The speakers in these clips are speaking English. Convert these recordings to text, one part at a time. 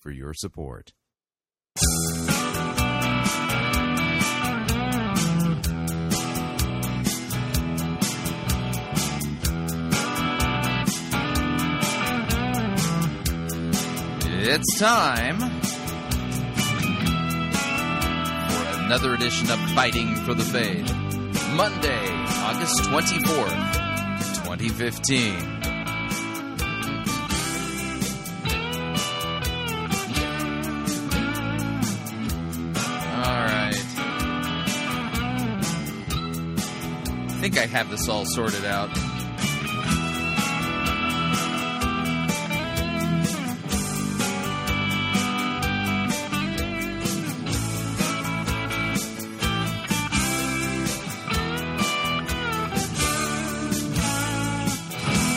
for your support. It's time for another edition of Fighting for the Faith, Monday, August 24th, 2015. I think I have this all sorted out.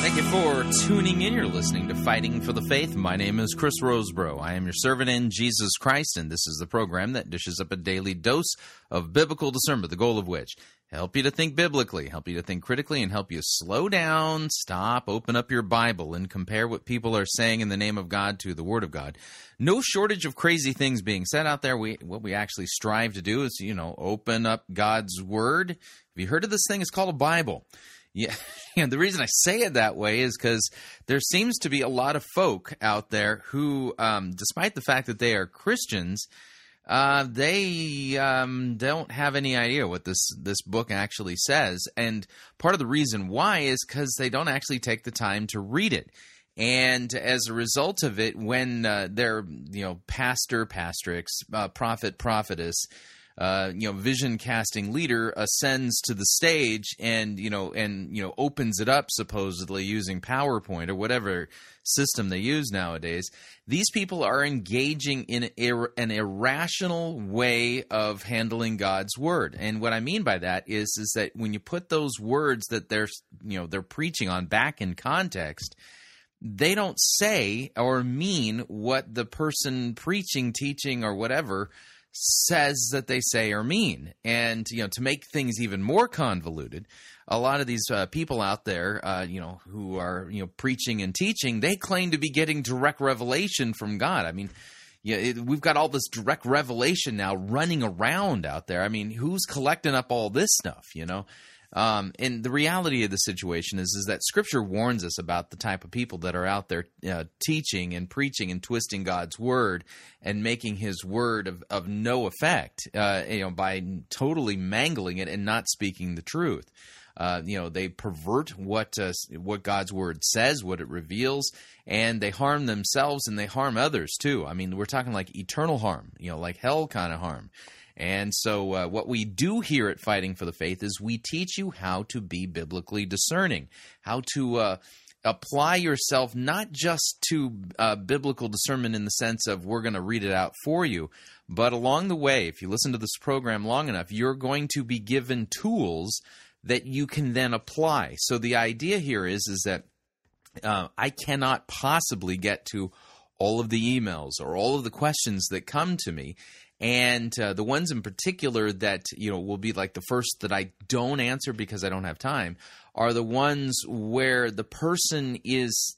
Thank you for tuning in. You're listening to Fighting for the Faith. My name is Chris Rosebro. I am your servant in Jesus Christ, and this is the program that dishes up a daily dose of biblical discernment, the goal of which help you to think biblically, help you to think critically, and help you slow down, stop, open up your Bible, and compare what people are saying in the name of God to the Word of God. No shortage of crazy things being said out there. What we actually strive to do is, open up God's Word. Have you heard of this thing? It's called a Bible. Yeah, and the reason I say it that way is because there seems to be a lot of folk out there who, despite the fact that they are Christians, they don't have any idea what this book actually says. And part of the reason why is because they don't actually take the time to read it. And as a result of it, when their, pastor, pastrix, prophet, prophetess, vision casting leader ascends to the stage and opens it up, supposedly using PowerPoint or whatever system they use nowadays. These people are engaging in an irrational way of handling God's word. And what I mean by that is that when you put those words that they're preaching on back in context, they don't say or mean what the person preaching, teaching, or whatever says that they say or mean. And, to make things even more convoluted, a lot of these people out there, who are, preaching and teaching, they claim to be getting direct revelation from God. I mean, we've got all this direct revelation now running around out there. I mean, who's collecting up all this stuff, And the reality of the situation is that Scripture warns us about the type of people that are out there teaching and preaching and twisting God's word and making His word of no effect, by totally mangling it and not speaking the truth. They pervert what God's word says, what it reveals, and they harm themselves and they harm others too. I mean, we're talking like eternal harm, like hell kind of harm. And so what we do here at Fighting for the Faith is we teach you how to be biblically discerning, how to apply yourself not just to biblical discernment in the sense of we're going to read it out for you, but along the way, if you listen to this program long enough, you're going to be given tools that you can then apply. So the idea here is that I cannot possibly get to all of the emails or all of the questions that come to me. And the ones in particular that, will be like the first that I don't answer because I don't have time are the ones where the person is,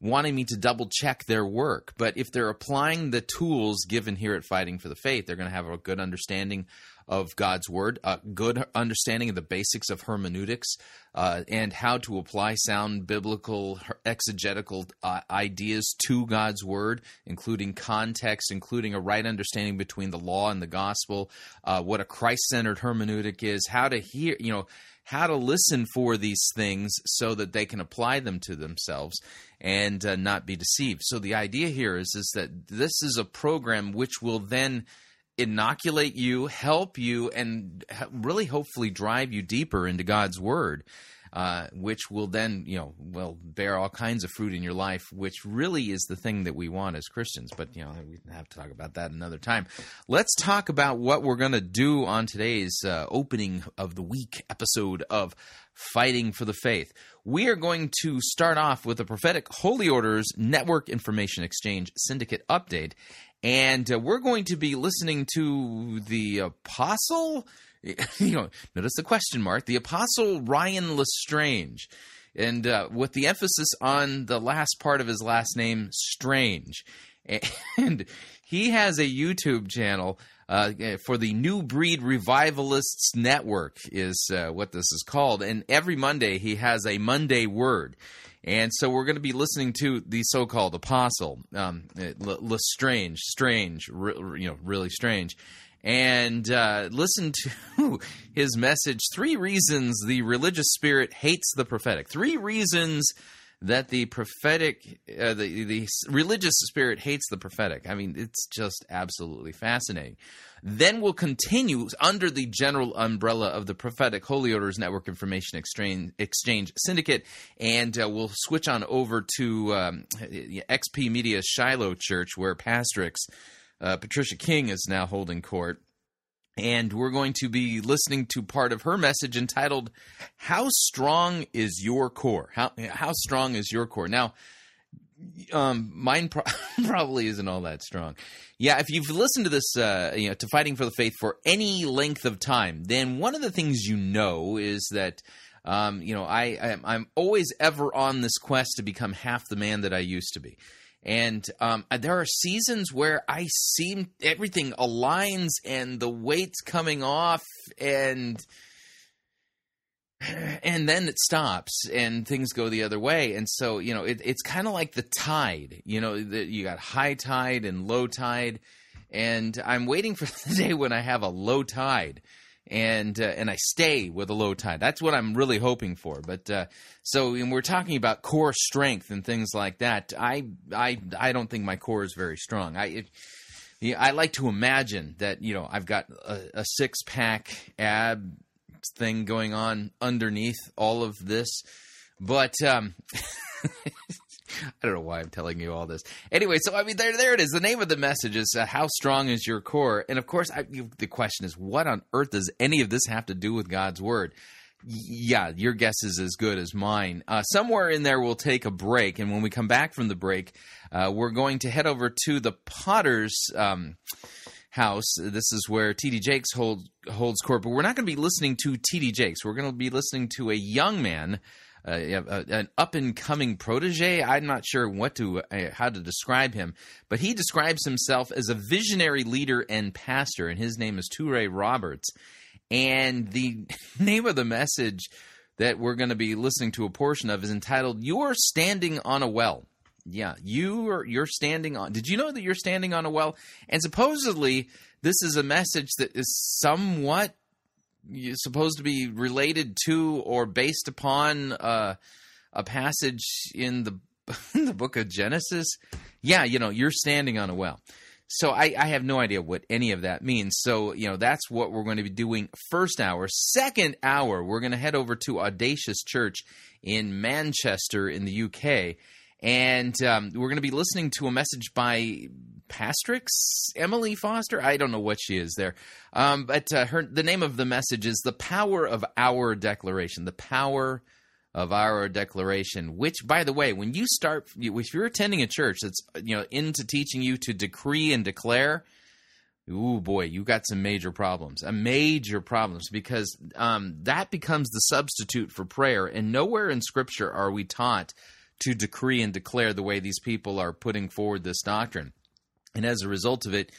wanting me to double check their work. But if they're applying the tools given here at Fighting for the Faith, they're going to have a good understanding of God's word, a good understanding of the basics of hermeneutics, and how to apply sound biblical exegetical ideas to God's word, including context, including a right understanding between the law and the gospel, what a Christ-centered hermeneutic is, how to hear, how to listen for these things so that they can apply them to themselves and not be deceived. So the idea here is that this is a program which will then inoculate you, help you, and really hopefully drive you deeper into God's word. which will then, will bear all kinds of fruit in your life, which really is the thing that we want as Christians. But, we have to talk about that another time. Let's talk about what we're going to do on today's opening of the week episode of Fighting for the Faith. We are going to start off with the Prophetic Holy Orders Network Information Exchange Syndicate Update, and we're going to be listening to the Apostle, notice the question mark, the Apostle Ryan LeStrange, and with the emphasis on the last part of his last name, Strange. And he has a YouTube channel for the New Breed Revivalists Network is what this is called. And every Monday he has a Monday Word. And so we're going to be listening to the so-called Apostle, LeStrange, strange, really strange. And listen to his message, Three Reasons the Religious Spirit Hates the Prophetic. Three reasons that the prophetic, the religious spirit hates the prophetic. I mean, it's just absolutely fascinating. Then we'll continue under the general umbrella of the Prophetic Holy Orders Network Information Exchange Syndicate, and we'll switch on over to XP Media Shiloh Church, where Pastrix, Patricia King, is now holding court. And we're going to be listening to part of her message entitled, How Strong is Your Core? How strong is your core? Now, mine probably isn't all that strong. Yeah, if you've listened to this, to Fighting for the Faith for any length of time, then one of the things you know is that, I'm always ever on this quest to become half the man that I used to be. And there are seasons where I seem everything aligns and the weight's coming off, and then it stops and things go the other way. And so, it's kind of like the tide. You got high tide and low tide, and I'm waiting for the day when I have a low tide. And I stay with a low tide. That's what I'm really hoping for. But so when we're talking about core strength and things like that, I don't think my core is very strong. I like to imagine that I've got a six pack ab thing going on underneath all of this, but I don't know why I'm telling you all this. Anyway, so there it is. The name of the message is How Strong is Your Core? And of course, the question is, what on earth does any of this have to do with God's Word? Yeah, your guess is as good as mine. Somewhere in there, we'll take a break. And when we come back from the break, we're going to head over to the Potter's House. This is where T.D. Jakes holds court. But we're not going to be listening to T.D. Jakes. We're going to be listening to a young man, an up-and-coming protege. I'm not sure how to describe him, but he describes himself as a visionary leader and pastor, and his name is Touré Roberts. And the name of the message that we're going to be listening to a portion of is entitled, You're Standing on a Well. Yeah, you're standing on... Did you know that you're standing on a well? And supposedly, this is a message that is somewhat supposed to be related to or based upon a passage in the book of Genesis. Yeah, you're standing on a well. So I have no idea what any of that means. So, that's what we're going to be doing first hour. Second hour, we're going to head over to Audacious Church in Manchester in the UK. And we're going to be listening to a message by Pastrix, Emily Foster. I don't know what she is there. The name of the message is The Power of Our Declaration. The Power of Our Declaration, which, by the way, when you start, if you're attending a church that's, into teaching you to decree and declare, ooh, boy, you got some major problems, because that becomes the substitute for prayer. And nowhere in Scripture are we taught to decree and declare the way these people are putting forward this doctrine. And as a result of it,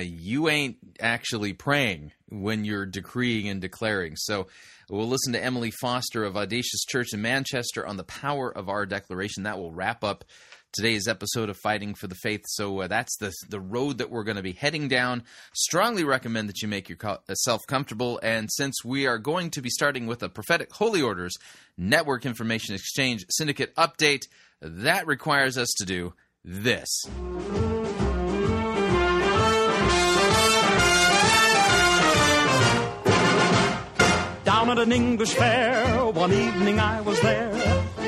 you ain't actually praying when you're decreeing and declaring. So we'll listen to Emily Foster of Audacious Church in Manchester on The Power of Our Declaration. That will wrap up today's episode of Fighting for the Faith. So that's the road that we're going to be heading down. Strongly recommend that you make yourself comfortable. And since we are going to be starting with a Prophetic Holy Orders Network Information Exchange Syndicate update, that requires us to do this. Down on the English fair. One evening I was there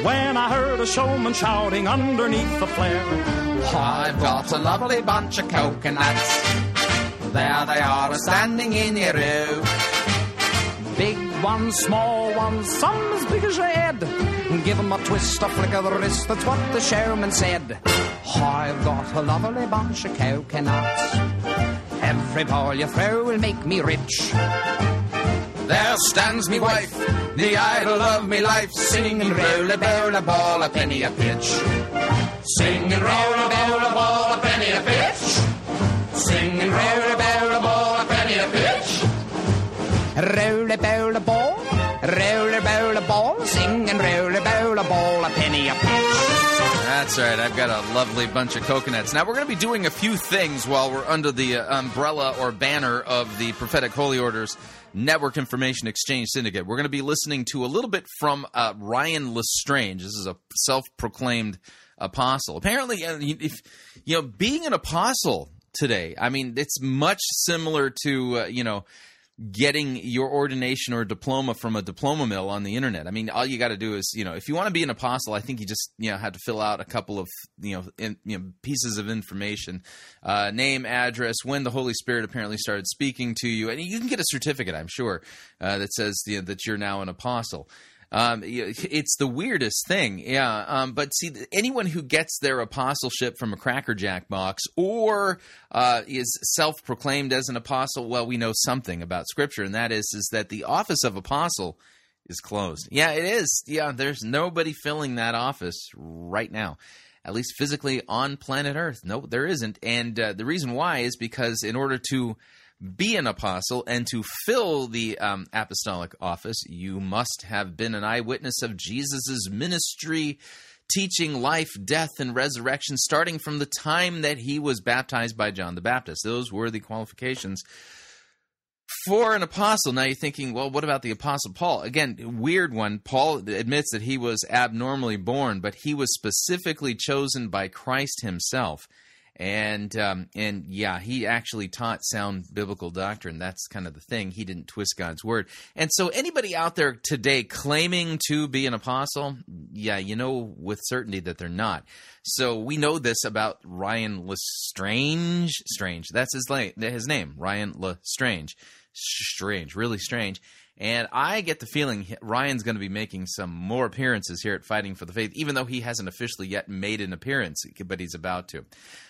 when I heard a showman shouting underneath the flare. I've got a lovely bunch of coconuts. There they are standing in a row. Big ones, small ones, some as big as your head. Give them a twist, a flick of the wrist, that's what the showman said. I've got a lovely bunch of coconuts. Every ball you throw will make me rich. There stands me wife, the idol of me life, singing roll-a-bowl-a-ball, a penny a pitch. Singing roll-a-bowl-a-ball, a penny a pitch. Singing roll-a-bowl-a-ball, a penny a pitch. Roll-a-bowl-a-ball, roll-a-bowl-a-ball, singing roll-a-bowl-a-ball, a penny a pitch. That's right. I've got a lovely bunch of coconuts. Now, we're going to be doing a few things while we're under the umbrella or banner of the Prophetic Holy Orders Network Information Exchange Syndicate. We're going to be listening to a little bit from Ryan LeStrange. This is a self-proclaimed apostle. Apparently, being an apostle today, I mean, it's much similar to, getting your ordination or diploma from a diploma mill on the internet. I mean, all you got to do is, if you want to be an apostle, I think you just, had to fill out a couple of, pieces of information, name, address, when the Holy Spirit apparently started speaking to you, and you can get a certificate, I'm sure, that says that you're now an apostle. It's the weirdest thing, yeah. But see, anyone who gets their apostleship from a Cracker Jack box or is self-proclaimed as an apostle, well, we know something about Scripture, and that is that the office of apostle is closed. Yeah, it is. Yeah, there's nobody filling that office right now, at least physically on planet Earth. No, there isn't, and the reason why is because in order to be an apostle and to fill the apostolic office, you must have been an eyewitness of Jesus's ministry, teaching, life, death, and resurrection, starting from the time that he was baptized by John the Baptist. Those were the qualifications for an apostle. Now you're thinking, well, what about the Apostle Paul? Again, weird one. Paul admits that he was abnormally born, but he was specifically chosen by Christ himself. And yeah, he actually taught sound biblical doctrine. That's kind of the thing. He didn't twist God's word. And so anybody out there today claiming to be an apostle, yeah, you know with certainty that they're not. So we know this about Ryan LeStrange. Strange. That's his name, Ryan LeStrange. Strange, really strange. And I get the feeling Ryan's going to be making some more appearances here at Fighting for the Faith, even though he hasn't officially yet made an appearance, but he's about to.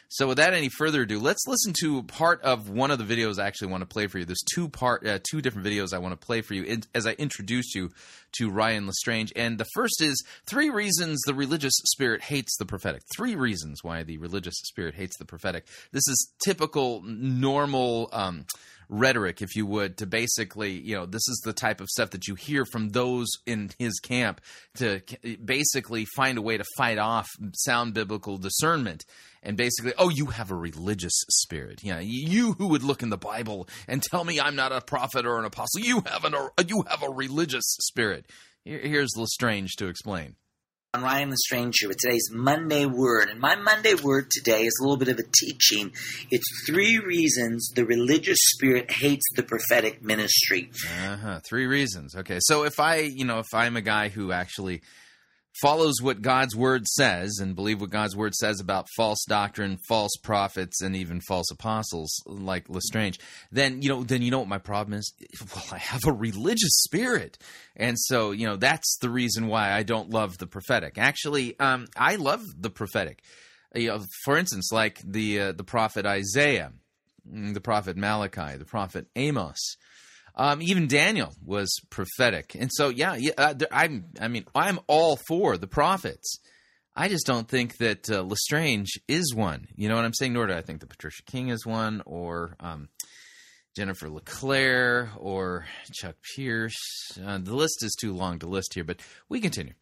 So without any further ado, let's listen to part of one of the videos I actually want to play for you. There's two different videos I want to play for you as I introduce you to Ryan LeStrange. And the first is 3 reasons the religious spirit hates the prophetic. 3 reasons why the religious spirit hates the prophetic. This is typical, normal rhetoric, if you would, to basically, this is the type of stuff that you hear from those in his camp to basically find a way to fight off sound biblical discernment. And basically, oh, you have a religious spirit. Yeah, you who would look in the Bible and tell me I'm not a prophet or an apostle. You have a religious spirit. Here's LeStrange to explain. I'm Ryan LeStrange here with today's Monday Word. And my Monday Word today is a little bit of a teaching. It's 3 reasons the religious spirit hates the prophetic ministry. 3 reasons. Okay, so if I'm a guy who actually follows what God's word says and believe what God's word says about false doctrine, false prophets, and even false apostles like LeStrange, then you know what my problem is? Well, I have a religious spirit. And so, that's the reason why I don't love the prophetic. Actually, I love the prophetic. For instance, like the prophet Isaiah, the prophet Malachi, the prophet Amos. Even Daniel was prophetic. And so, I'm all for the prophets. I just don't think that LeStrange is one. You know what I'm saying? Nor do I think that Patricia King is one, or Jennifer LeClaire, or Chuck Pierce. The list is too long to list here, but we continue.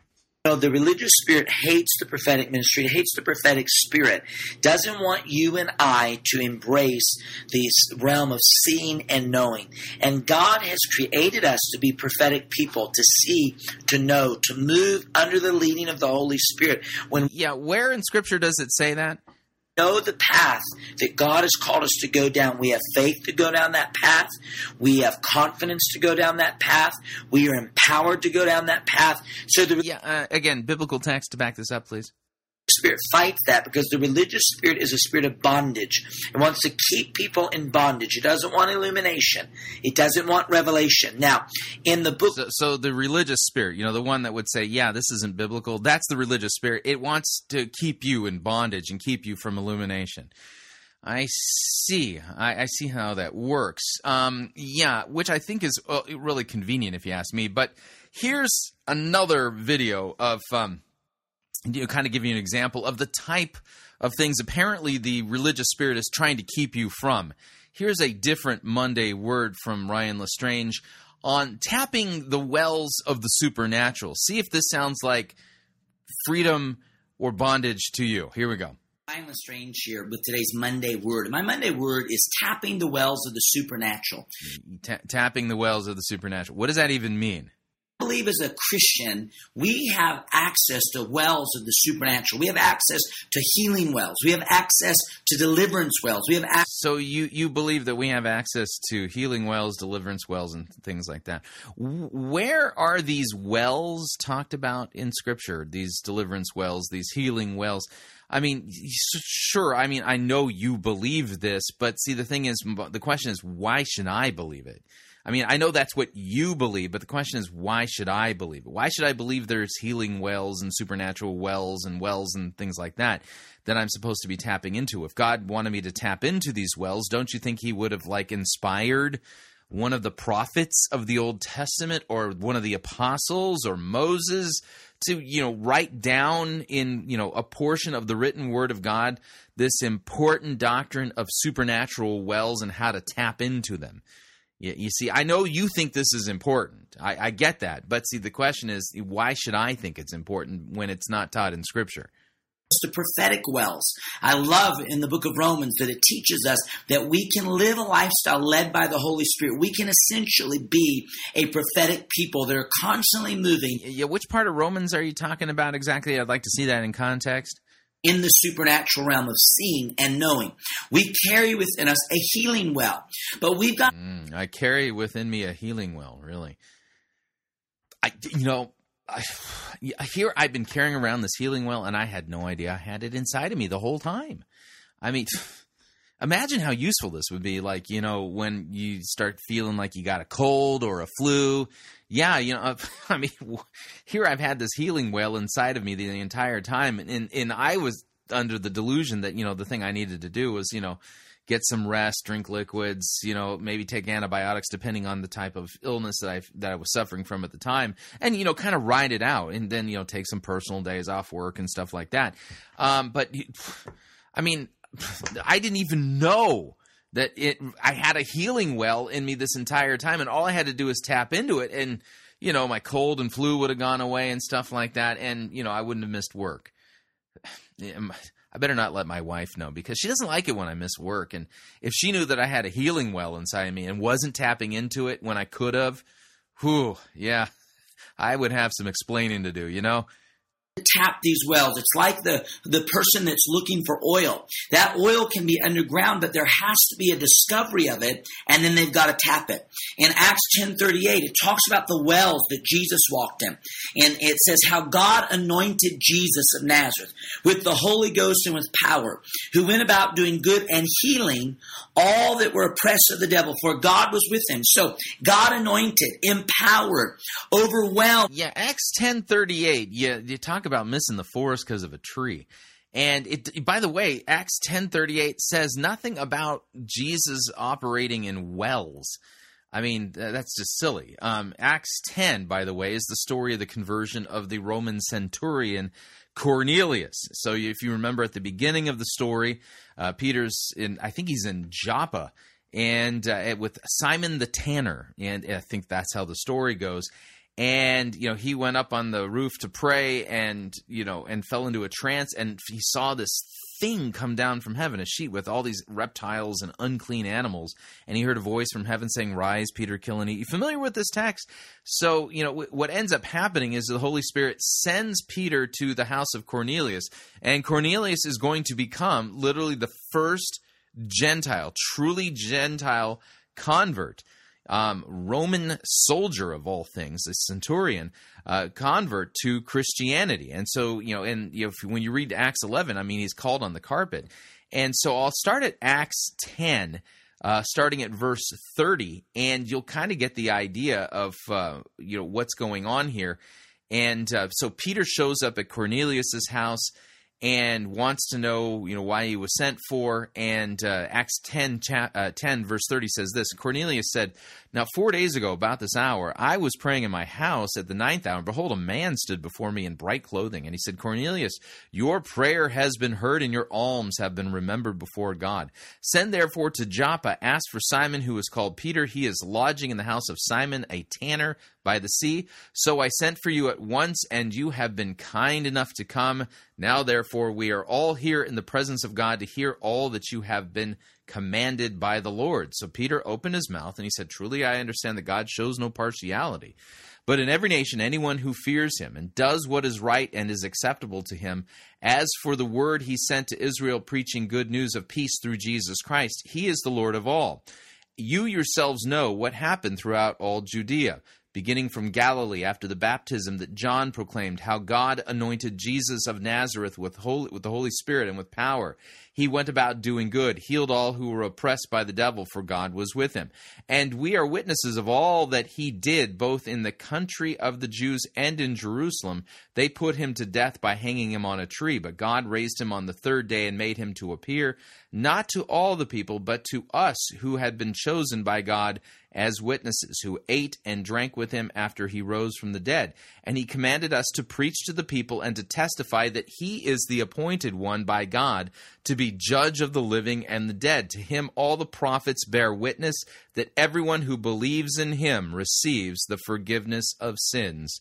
The religious spirit hates the prophetic ministry, hates the prophetic spirit, doesn't want you and I to embrace this realm of seeing and knowing. And God has created us to be prophetic people, to see, to know, to move under the leading of the Holy Spirit. Where in Scripture does it say that? know the path that God has called us to go down. We have faith to go down that path. We have confidence to go down that path. We are empowered to go down that path. So again, biblical text to back this up, please. Spirit fights that because the religious spirit is a spirit of bondage. It wants to keep people in bondage. It doesn't want illumination. It doesn't want revelation. Now, in the book... So the religious spirit, the one that would say, yeah, this isn't biblical, that's the religious spirit. It wants to keep you in bondage and keep you from illumination. I see. I see how that works. Which I think is really convenient if you ask me. But here's another video of... kind of give you an example of the type of things apparently the religious spirit is trying to keep you from. Here's a different Monday word from Ryan LeStrange on tapping the wells of the supernatural. See if this sounds like freedom or bondage to you. Here we go. Ryan LeStrange here with today's Monday word. My Monday word is tapping the wells of the supernatural. Tapping the wells of the supernatural. What does that even mean? I believe as a Christian, we have access to wells of the supernatural. We have access to healing wells. We have access to deliverance wells. We have So you believe that we have access to healing wells, deliverance wells, and things like that. Where are these wells talked about in Scripture? These deliverance wells, these healing wells. I mean, sure. I mean, I know you believe this, but see, the thing is, the question is, why should I believe it? I mean, I know that's what you believe, but the question is, why should I believe it? Why should I believe there's healing wells and supernatural wells and things like that I'm supposed to be tapping into? If God wanted me to tap into these wells, don't you think he would have, inspired one of the prophets of the Old Testament or one of the apostles or Moses to, write down in, a portion of the written word of God this important doctrine of supernatural wells and how to tap into them? You see, I know you think this is important. I get that. But see, the question is, why should I think it's important when it's not taught in Scripture? It's the prophetic wells. I love in the book of Romans that it teaches us that we can live a lifestyle led by the Holy Spirit. We can essentially be a prophetic people that are constantly moving. Yeah, which part of Romans are you talking about exactly? I'd like to see that in context. In the supernatural realm of seeing and knowing. We carry within us a healing well, but we've got... I carry within me a healing well, really. Here I've been carrying around this healing well, and I had no idea I had it inside of me the whole time. I mean, imagine how useful this would be, when you start feeling like you got a cold or a flu. Yeah, here I've had this healing well inside of me the entire time, and I was under the delusion that, the thing I needed to do was, get some rest, drink liquids, maybe take antibiotics depending on the type of illness that I was suffering from at the time, and, kind of ride it out, and then, take some personal days off work and stuff like that. But, I mean... I didn't even know that I had a healing well in me this entire time, and all I had to do is tap into it, and, my cold and flu would have gone away and stuff like that, and, I wouldn't have missed work. I better not let my wife know, because she doesn't like it when I miss work, and if she knew that I had a healing well inside of me and wasn't tapping into it when I could have, I would have some explaining to do, Tap these wells. It's like the person that's looking for oil. That oil can be underground, but there has to be a discovery of it, and then they've got to tap it. In Acts 10:38, it talks about the wells that Jesus walked in, and it says how God anointed Jesus of Nazareth with the Holy Ghost and with power, who went about doing good and healing all that were oppressed of the devil, for God was with him. So God anointed, empowered, overwhelmed. Yeah, Acts 10:38. Yeah, you talk about missing the forest because of a tree. And it, by the way, Acts 10:38 says nothing about Jesus operating in wells. I mean, that's just silly. Acts 10, by the way, is the story of the conversion of the Roman centurion Cornelius. So if you remember at the beginning of the story, Peter's in, I think he's in Joppa, and with Simon the tanner. And I think that's how the story goes. And, he went up on the roof to pray and fell into a trance, and he saw this thing come down from heaven, a sheet with all these reptiles and unclean animals. And he heard a voice from heaven saying, "Rise, Peter, kill and eat." You familiar with this text? So, you know, what ends up happening is the Holy Spirit sends Peter to the house of Cornelius. And Cornelius is going to become literally the first Gentile, truly Gentile convert. Roman soldier of all things, a centurion, convert to Christianity. And so, when you read Acts 11, I mean, he's called on the carpet. And so I'll start at Acts 10, starting at verse 30, and you'll kind of get the idea of, what's going on here. And so Peter shows up at Cornelius's house and wants to know, why he was sent for. And Acts 10, verse 30 says this: Cornelius said, "Now 4 days ago, about this hour, I was praying in my house at the ninth hour. Behold, a man stood before me in bright clothing. And he said, 'Cornelius, your prayer has been heard, and your alms have been remembered before God. Send therefore to Joppa, ask for Simon, who is called Peter. He is lodging in the house of Simon, a tanner by the sea. So I sent for you at once, and you have been kind enough to come. Now therefore we are all here in the presence of God to hear all that you have been commanded by the Lord.' So Peter opened his mouth, and he said, 'Truly I understand that God shows no partiality, but in every nation anyone who fears him and does what is right and is acceptable to him. As for the word he sent to Israel, preaching good news of peace through Jesus Christ, he is the Lord of all. You yourselves know what happened throughout all Judea, beginning from Galilee after the baptism that John proclaimed, how God anointed Jesus of Nazareth with the Holy Spirit and with power. He went about doing good, healed all who were oppressed by the devil, for God was with him. And we are witnesses of all that he did, both in the country of the Jews and in Jerusalem. They put him to death by hanging him on a tree, but God raised him on the third day and made him to appear, not to all the people, but to us who had been chosen by God as witnesses, who ate and drank with him after he rose from the dead. And he commanded us to preach to the people and to testify that he is the appointed one by God to be judge of the living and the dead. To him all the prophets bear witness that everyone who believes in him receives the forgiveness of sins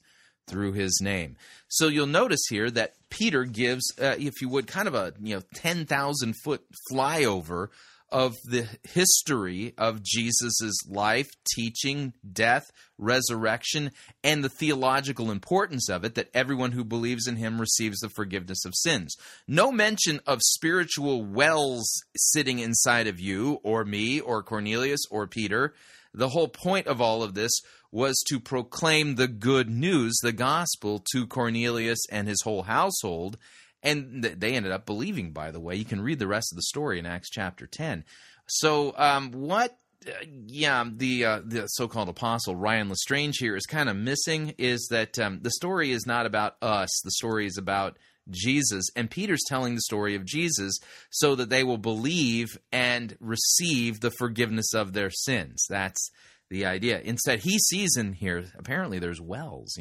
through his name." So you'll notice here that Peter gives, if you would, kind of a 10,000-foot flyover of the history of Jesus's life, teaching, death, resurrection, and the theological importance of it, that everyone who believes in him receives the forgiveness of sins. No mention of spiritual wells sitting inside of you or me or Cornelius or Peter. The whole point of all of this was to proclaim the good news, the gospel, to Cornelius and his whole household. And they ended up believing, by the way. You can read the rest of the story in Acts chapter 10. So the so-called apostle Ryan LeStrange here is kind of missing is that the story is not about us. The story is about Jesus. And Peter's telling the story of Jesus so that they will believe and receive the forgiveness of their sins. That's the idea. Instead, he sees in here, apparently there's wells,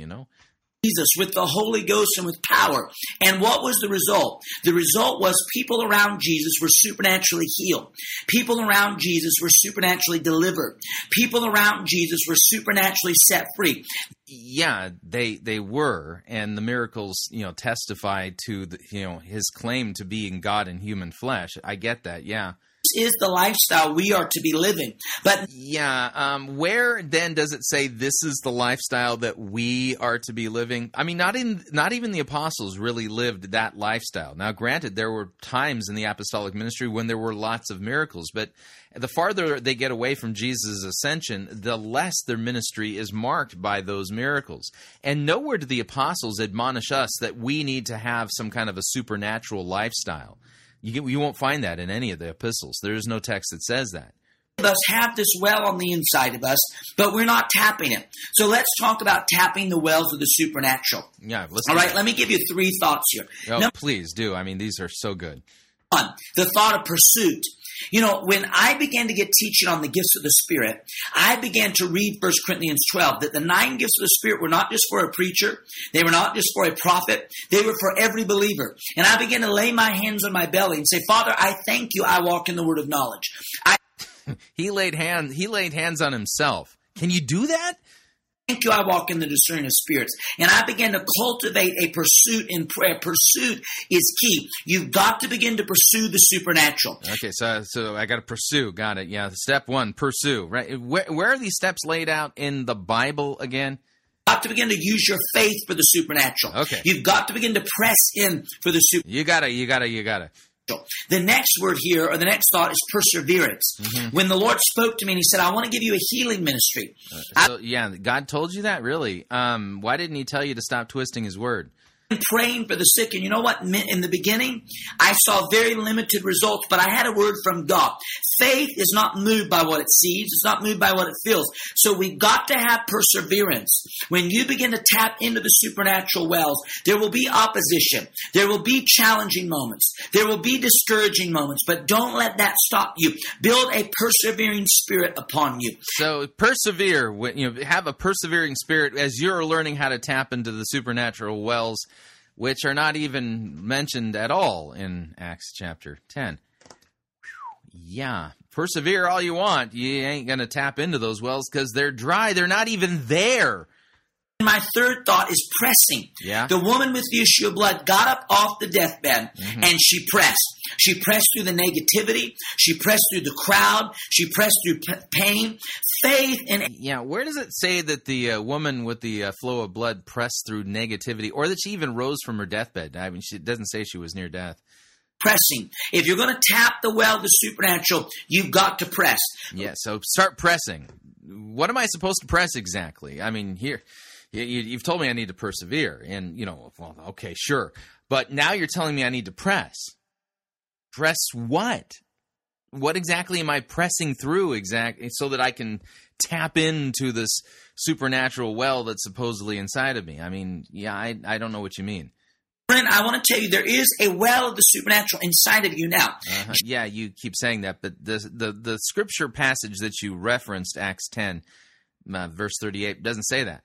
Jesus with the Holy Ghost and with power. And what was the result? The result was people around Jesus were supernaturally healed. People around Jesus were supernaturally delivered. People around Jesus were supernaturally set free. Yeah, they were, and the miracles, testify to the, his claim to being God in human flesh. I get that, yeah. This is the lifestyle we are to be living. But where then does it say this is the lifestyle that we are to be living? I mean, not even the apostles really lived that lifestyle. Now, granted, there were times in the apostolic ministry when there were lots of miracles, but the farther they get away from Jesus' ascension, the less their ministry is marked by those miracles. And nowhere do the apostles admonish us that we need to have some kind of a supernatural lifestyle. You won't find that in any of the epistles. There is no text that says that. Us have this well on the inside of us, but we're not tapping it. So let's talk about tapping the wells of the supernatural. Yeah. All right, let me give you three thoughts here. Oh, please do. I mean, these are so good. One, the thought of pursuit. When I began to get teaching on the gifts of the Spirit, I began to read 1 Corinthians 12, that the 9 gifts of the Spirit were not just for a preacher, they were not just for a prophet, they were for every believer. And I began to lay my hands on my belly and say, "Father, I thank you, I walk in the word of knowledge." He laid hands on himself. Can you do that? Thank you, I walk in the discerning of spirits. And I began to cultivate a pursuit in prayer. Pursuit is key. You've got to begin to pursue the supernatural. Okay, so I got to pursue. Got it. Yeah, step one, pursue. Right? Where are these steps laid out in the Bible again? You've got to begin to use your faith for the supernatural. Okay. You've got to begin to press in for the supernatural. You got to. The next word here, or the next thought, is perseverance. Mm-hmm. When the Lord spoke to me and he said, I want to give you a healing ministry. God told you that? Really? Why didn't he tell you to stop twisting his word? Praying for the sick, and you know what? In the beginning, I saw very limited results, but I had a word from God. Faith is not moved by what it sees. It's not moved by what it feels. So we've got to have perseverance. When you begin to tap into the supernatural wells, there will be opposition. There will be challenging moments. There will be discouraging moments, but don't let that stop you. Build a persevering spirit upon you. So persevere. Have a persevering spirit as you're learning how to tap into the supernatural wells, which are not even mentioned at all in Acts chapter 10. Yeah, persevere all you want. You ain't going to tap into those wells because they're dry. They're not even there. My third thought is pressing. Yeah. The woman with the issue of blood got up off the deathbed, mm-hmm. and she pressed. She pressed through the negativity. She pressed through the crowd. She pressed through pain. Faith and... Yeah, where does it say that the woman with the flow of blood pressed through negativity, or that she even rose from her deathbed? I mean, she doesn't say she was near death. Pressing. If you're going to tap the well of the supernatural, you've got to press. Yeah, so start pressing. What am I supposed to press exactly? I mean, here... You've told me I need to persevere, and, well, okay, sure. But now you're telling me I need to press. Press what? What exactly am I pressing through exactly so that I can tap into this supernatural well that's supposedly inside of me? I mean, yeah, I don't know what you mean. Friend, I want to tell you there is a well of the supernatural inside of you now. Uh-huh. Yeah, you keep saying that, but the scripture passage that you referenced, Acts 10, verse 38, doesn't say that.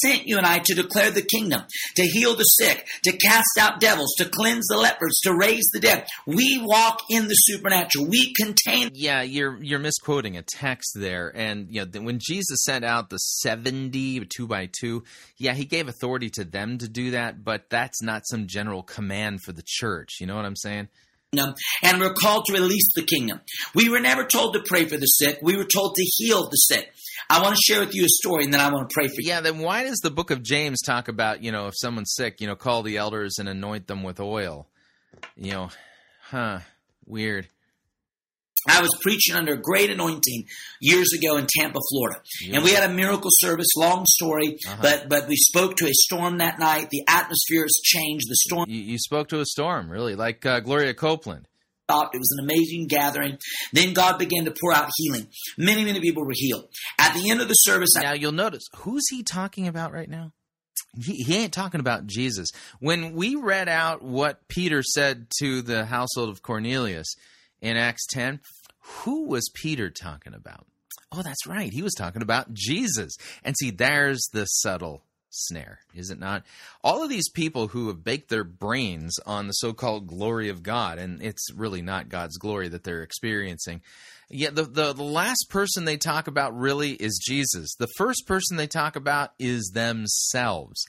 Sent you and I to declare the kingdom, to heal the sick, to cast out devils, to cleanse the lepers, to raise the dead. We walk in the supernatural. We contain. Yeah, you're misquoting a text there. And when Jesus sent out the 70 2x2, yeah, he gave authority to them to do that, but that's not some general command for the church. You know what I'm saying? And we're called to release the kingdom. We were never told to pray for the sick. We were told to heal the sick. I want to share with you a story, and then I want to pray for you. Yeah, then why does the book of James talk about, if someone's sick, call the elders and anoint them with oil? Weird. I was preaching under a great anointing years ago in Tampa, Florida. Yeah. And we had a miracle service, long story, but we spoke to a storm that night. The atmosphere has changed. The storm. You spoke to a storm, really, like Gloria Copeland. It was an amazing gathering. Then God began to pour out healing. Many, many people were healed. At the end of the service... Now you'll notice, who's he talking about right now? He ain't talking about Jesus. When we read out what Peter said to the household of Cornelius in Acts 10, who was Peter talking about? Oh, that's right. He was talking about Jesus. And see, there's the subtle snare, is it not? All of these people who have baked their brains on the so-called glory of God, and it's really not God's glory that they're experiencing. Yet the last person they talk about really is Jesus. The first person they talk about is themselves.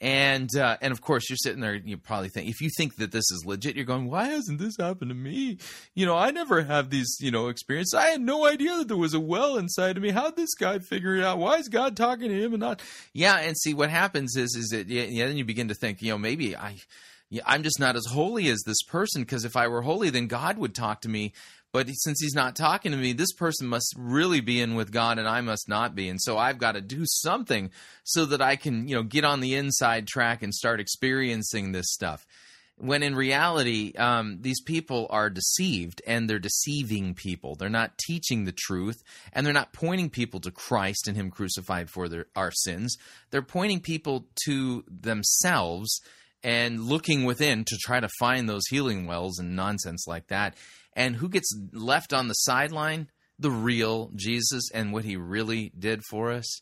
And of course, you're sitting there, you probably think, if you think that this is legit, you're going, why hasn't this happened to me? I never have these, experiences. I had no idea that there was a well inside of me. How'd this guy figure it out? Why is God talking to him and not? Yeah, and see, what happens is that then you begin to think, maybe I'm just not as holy as this person, because if I were holy, then God would talk to me. But since he's not talking to me, this person must really be in with God and I must not be. And so I've got to do something so that I can, get on the inside track and start experiencing this stuff. When in reality, these people are deceived and they're deceiving people. They're not teaching the truth and they're not pointing people to Christ and him crucified for our sins. They're pointing people to themselves and looking within to try to find those healing wells and nonsense like that. And who gets left on the sideline? The real Jesus and what he really did for us.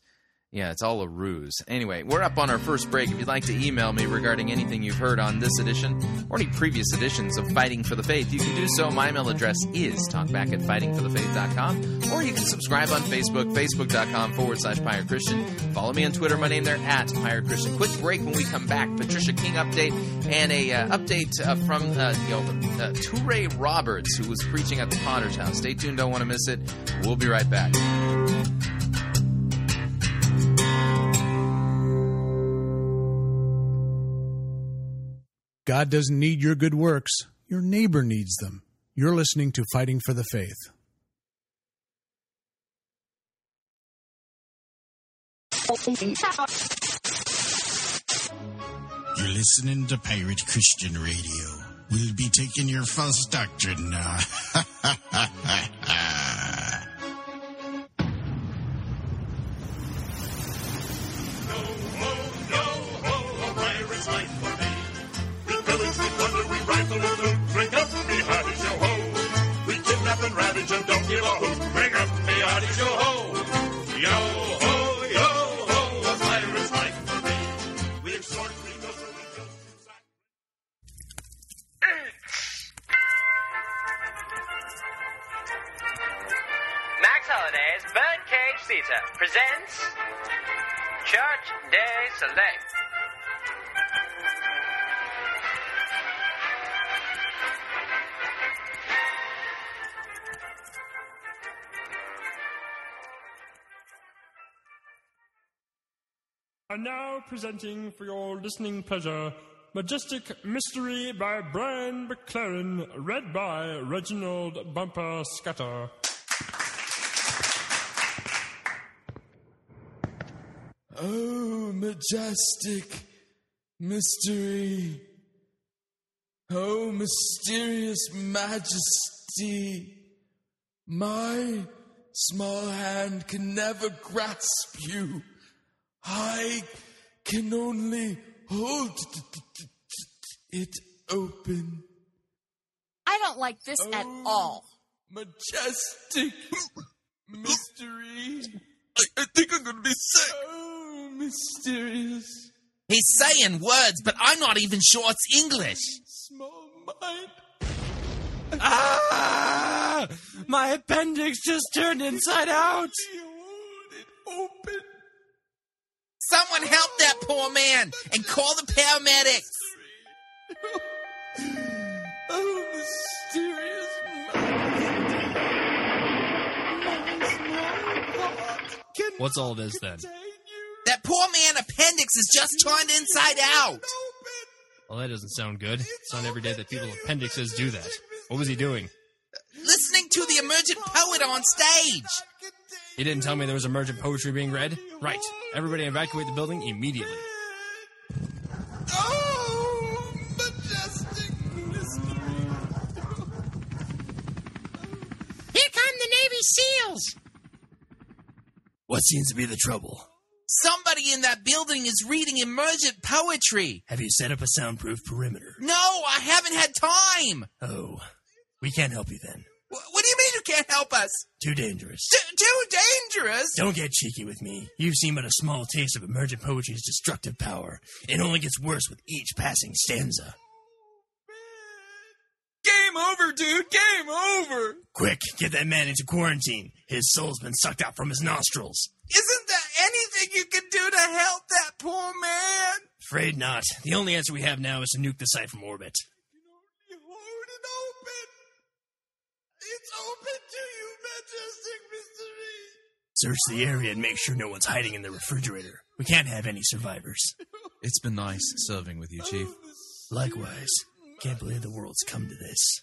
Yeah, it's all a ruse. Anyway, we're up on our first break. If you'd like to email me regarding anything you've heard on this edition or any previous editions of Fighting for the Faith, you can do so. My email address is talkback@fightingforthefaith.com, or you can subscribe on Facebook, facebook.com/Pirate Christian. Follow me on Twitter. My name there, @Pirate Christian. Quick break. When we come back, Patricia King update and a update from Touré Roberts, who was preaching at the Potter's House. Stay tuned. Don't want to miss it. We'll be right back. God doesn't need your good works. Your neighbor needs them. You're listening to Fighting for the Faith. You're listening to Pirate Christian Radio. We'll be taking your false doctrine now. And don't give a hoot, bring up me out of your hole. Yo ho, a pirate's life for me. We extort people from the guilt and sacrifice. Max Holliday's Birdcage Theater presents Church Day Select. And now presenting for your listening pleasure, Majestic Mystery by Brian McLaren, read by Reginald Bumper Scatter. Oh, majestic mystery. Oh, mysterious majesty. My small hand can never grasp you. I can only hold it open. I don't like this at all. Majestic mystery. I think I'm going to be sick. Oh, mysterious. He's saying words, but I'm not even sure it's English. Small mind. Ah! My appendix just turned inside out. You hold it open. Someone help that poor man and call the paramedics. Oh, mysterious majesty. What's all this then? That poor man appendix is just turned inside out. Well, that doesn't sound good. It's not every day that people's appendixes do that. What was he doing? Listening to the emergent poet on stage. You didn't tell me there was emergent poetry being read? Right. Everybody evacuate the building immediately. Oh, majestic mystery. Here come the Navy SEALs. What seems to be the trouble? Somebody in that building is reading emergent poetry. Have you set up a soundproof perimeter? No, I haven't had time. Oh, we can't help you then. What do you mean you can't help us? Too dangerous. Too dangerous? Don't get cheeky with me. You've seen but a small taste of emergent poetry's destructive power. It only gets worse with each passing stanza. Game over, dude. Game over. Quick, get that man into quarantine. His soul's been sucked out from his nostrils. Isn't there anything you can do to help that poor man? Afraid not. The only answer we have now is to nuke the site from orbit. Search the area and make sure no one's hiding in the refrigerator. We can't have any survivors. It's been nice serving with you, Chief. Likewise. Can't believe the world's come to this.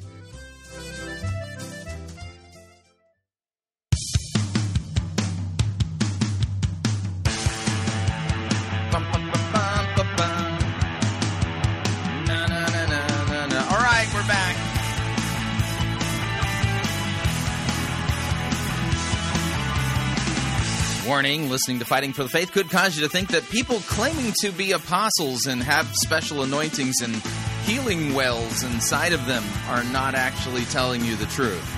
Warning, listening to Fighting for the Faith could cause you to think that people claiming to be apostles and have special anointings and healing wells inside of them are not actually telling you the truth.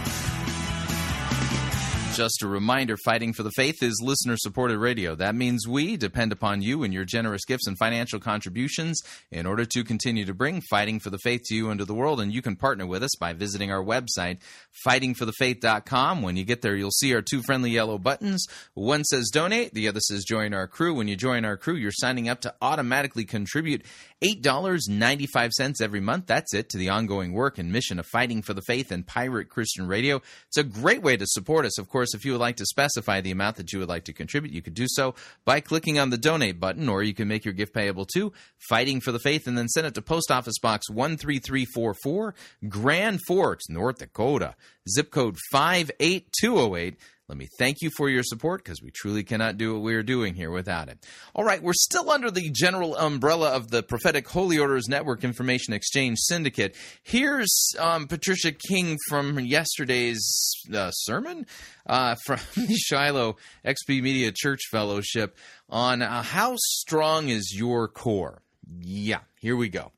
Just a reminder, Fighting for the Faith is listener-supported radio. That means we depend upon you and your generous gifts and financial contributions in order to continue to bring Fighting for the Faith to you and to the world. And you can partner with us by visiting our website, fightingforthefaith.com. When you get there, you'll see our two friendly yellow buttons. One says donate, the other says join our crew. When you join our crew, you're signing up to automatically contribute $8.95 every month. That's it, to the ongoing work and mission of Fighting for the Faith and Pirate Christian Radio. It's a great way to support us. Of course, if you would like to specify the amount that you would like to contribute, you could do so by clicking on the donate button, or you can make your gift payable to Fighting for the Faith and then send it to Post Office Box 13344, Grand Forks, North Dakota, zip code 58208. Let me thank you for your support, because we truly cannot do what we are doing here without it. All right, we're still under the general umbrella of the Prophetic Holy Orders Network Information Exchange Syndicate. Here's Patricia King from yesterday's sermon from the Shiloh XP Media Church Fellowship on how strong is your core? Yeah, here we go.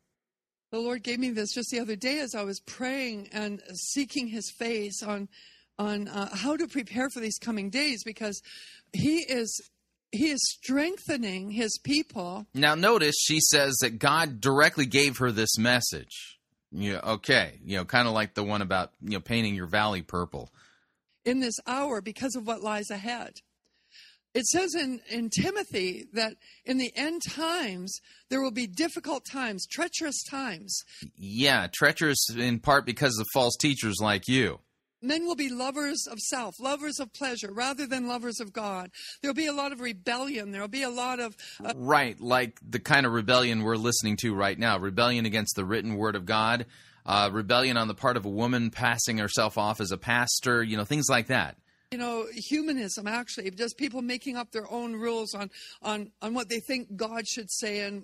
The Lord gave me this just the other day as I was praying and seeking His face on how to prepare for these coming days, because he is strengthening His people. Now notice she says that God directly gave her this message. Kind of like the one about painting your valley purple. In this hour, because of what lies ahead. It says in Timothy that in the end times, there will be difficult times, treacherous times. Yeah, treacherous in part because of false teachers like you. Men will be lovers of self, lovers of pleasure, rather than lovers of God. There'll be a lot of rebellion. There'll be a lot of... Right, like the kind of rebellion we're listening to right now. Rebellion against the written Word of God. Rebellion on the part of a woman passing herself off as a pastor. Things like that. Humanism, actually. Just people making up their own rules on what they think God should say, and,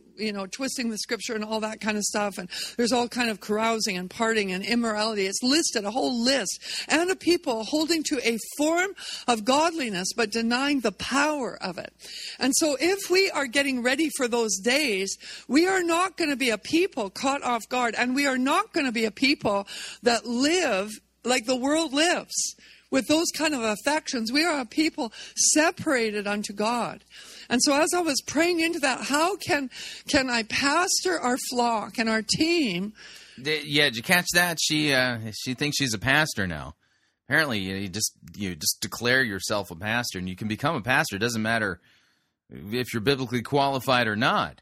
twisting the Scripture and all that kind of stuff. And there's all kind of carousing and partying and immorality. It's listed, a whole list. And a people holding to a form of godliness but denying the power of it. And so if we are getting ready for those days, we are not going to be a people caught off guard. And we are not going to be a people that live like the world lives, with those kind of affections. We are a people separated unto God. And so as I was praying into that, how can I pastor our flock and our team? Yeah, did you catch that? She thinks she's a pastor now. Apparently, you just declare yourself a pastor, and you can become a pastor. It doesn't matter if you're biblically qualified or not.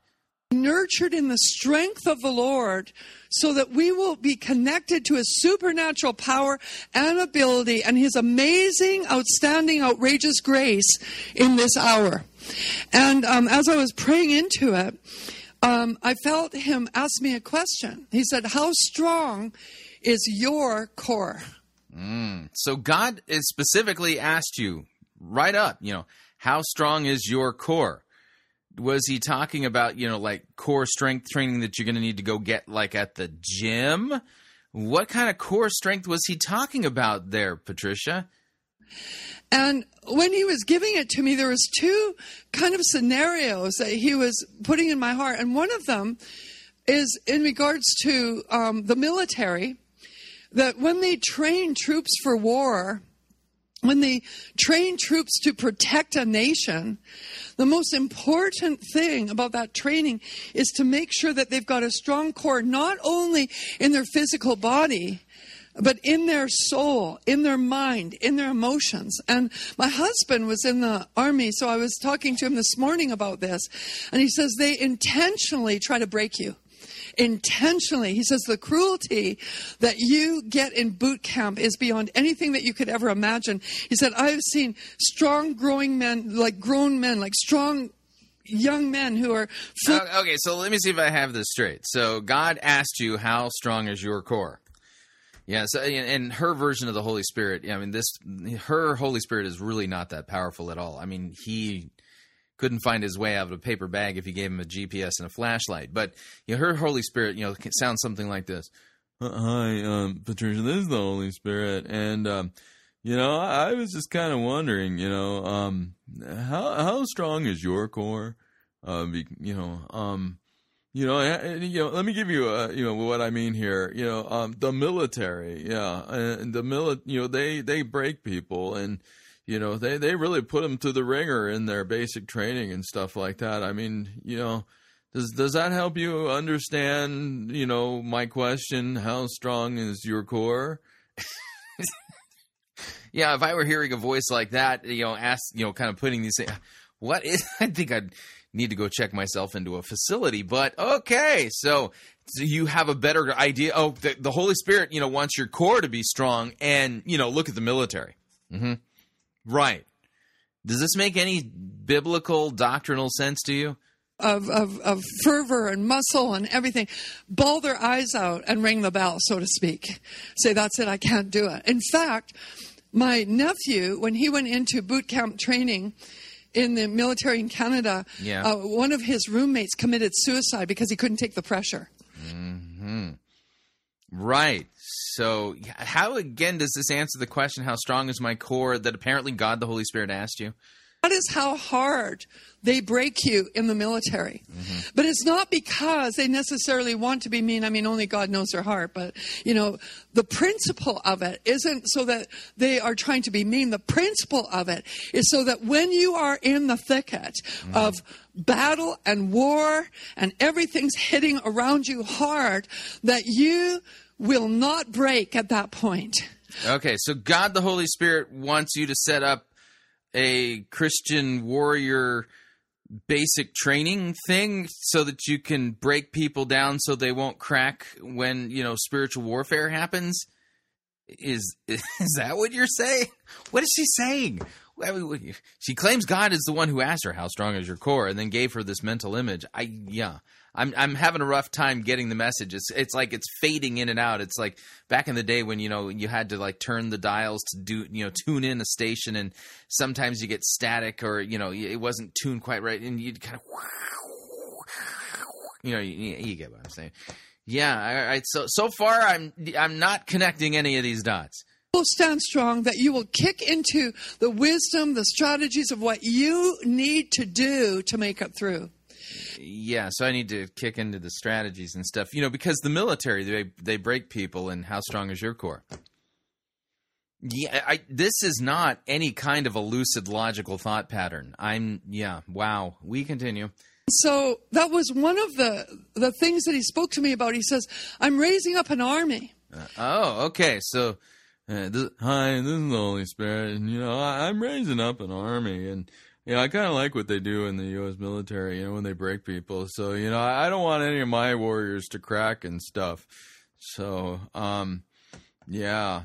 Nurtured in the strength of the Lord so that we will be connected to his supernatural power and ability and his amazing, outstanding, outrageous grace in this hour. And as I was praying into it, I felt him ask me a question. He said, how strong is your core? So God is specifically asked you right up, how strong is your core? Was he talking about, like core strength training that you're going to need to go get like at the gym? What kind of core strength was he talking about there, Patricia? And when he was giving it to me, there was two kind of scenarios that he was putting in my heart. And one of them is in regards to the military, that when they train troops for war, when they train troops to protect a nation, the most important thing about that training is to make sure that they've got a strong core, not only in their physical body, but in their soul, in their mind, in their emotions. And my husband was in the army, so I was talking to him this morning about this. And he says, they intentionally try to break you. Intentionally. He says the cruelty that you get in boot camp is beyond anything that you could ever imagine. He said, I've seen strong growing men, like grown men, like strong young men who are... Okay, so let me see if I have this straight. So God asked you, how strong is your core? Yeah, so and her version of the Holy Spirit, her Holy Spirit is really not that powerful at all. I mean, he... couldn't find his way out of a paper bag if you gave him a GPS and a flashlight. But her Holy Spirit, sounds something like this. Hi, Patricia, this is the Holy Spirit. And, I was just kind of wondering, how strong is your core? Let me give you, what I mean here. The military, and the they break people and, they really put them to the ringer in their basic training and stuff like that. I mean, does that help you understand, my question, how strong is your core? Yeah, if I were hearing a voice like that, kind of putting these things, I think I'd need to go check myself into a facility. But okay, so you have a better idea. Oh, the Holy Spirit, wants your core to be strong and, look at the military. Mm-hmm. Right. Does this make any biblical doctrinal sense to you? Of fervor and muscle and everything. Bawl their eyes out and ring the bell, so to speak. Say, that's it, I can't do it. In fact, my nephew, when he went into boot camp training in the military in Canada, one of his roommates committed suicide because he couldn't take the pressure. Mm-hmm. Right. So how, again, does this answer the question, how strong is my core, that apparently God, the Holy Spirit, asked you? That is how hard they break you in the military. Mm-hmm. But it's not because they necessarily want to be mean. I mean, only God knows their heart. But, the principle of it isn't so that they are trying to be mean. The principle of it is so that when you are in the thicket mm-hmm. of battle and war and everything's hitting around you hard, that you will not break at that point. Okay, so God, the Holy Spirit, wants you to set up a Christian warrior basic training thing so that you can break people down so they won't crack when, spiritual warfare happens? Is that what you're saying? What is she saying? She claims God is the one who asked her, how strong is your core, and then gave her this mental image. I'm having a rough time getting the message. It's like it's fading in and out. It's like back in the day when, you had to like turn the dials to do, tune in a station, and sometimes you get static or, it wasn't tuned quite right. And you'd kind of, you get what I'm saying. Yeah. All right. So far I'm not connecting any of these dots. Stand strong, that you will kick into the wisdom, the strategies of what you need to do to make it through. Yeah, so I need to kick into the strategies and stuff, because the military, they break people, and how strong is your core? Yeah, this is not any kind of a lucid, logical thought pattern. Wow. We continue. So that was one of the things that he spoke to me about. He says, I'm raising up an army. Okay, so... Hi, this is the Holy Spirit, and I'm raising up an army, and Yeah, I kind of like what they do in the U.S. military, you know, when they break people. So, you know, I don't want any of my warriors to crack and stuff. So, yeah.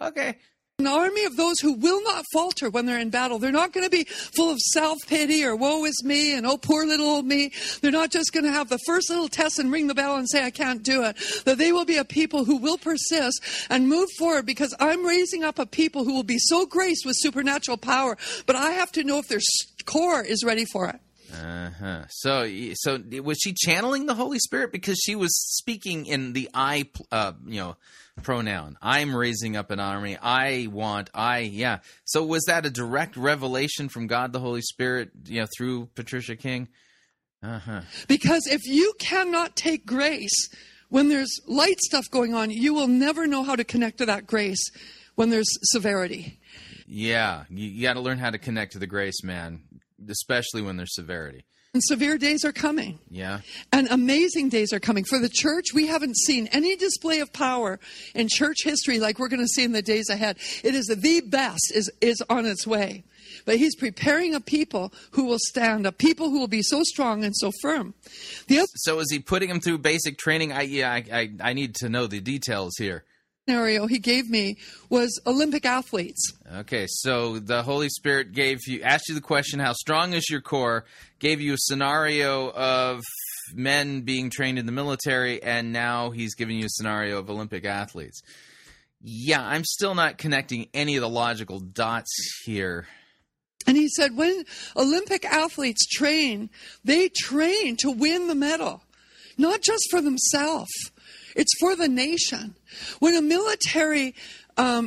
Okay. An army of those who will not falter when they're in battle. They're not going to be full of self-pity or woe is me and oh, poor little old me. They're not just going to have the first little test and ring the bell and say, I can't do it. That they will be a people who will persist and move forward, because I'm raising up a people who will be so graced with supernatural power. But I have to know if their core is ready for it. Uh-huh. So was she channeling the Holy Spirit? Because she was speaking in the I, pronoun. I'm raising up an army. Yeah. So was that a direct revelation from God, the Holy Spirit, you know, through Patricia King? Uh-huh. Because if you cannot take grace when there's light stuff going on, you will never know how to connect to that grace when there's severity. Yeah. You got to learn how to connect to the grace, man. Especially when there's severity. And severe days are coming. Yeah. And amazing days are coming. For the church, we haven't seen any display of power in church history like we're going to see in the days ahead. It is the best is on its way. But he's preparing a people who will stand, a people who will be so strong and so firm. So is he putting them through basic training? I need to know the details here. Scenario he gave me was Olympic athletes. Okay, so the Holy Spirit asked you the question, how strong is your core? Gave you a scenario of men being trained in the military, and now he's giving you a scenario of Olympic athletes. Yeah, I'm still not connecting any of the logical dots here. And he said when Olympic athletes train, they train to win the medal, not just for themselves. It's for the nation. When a military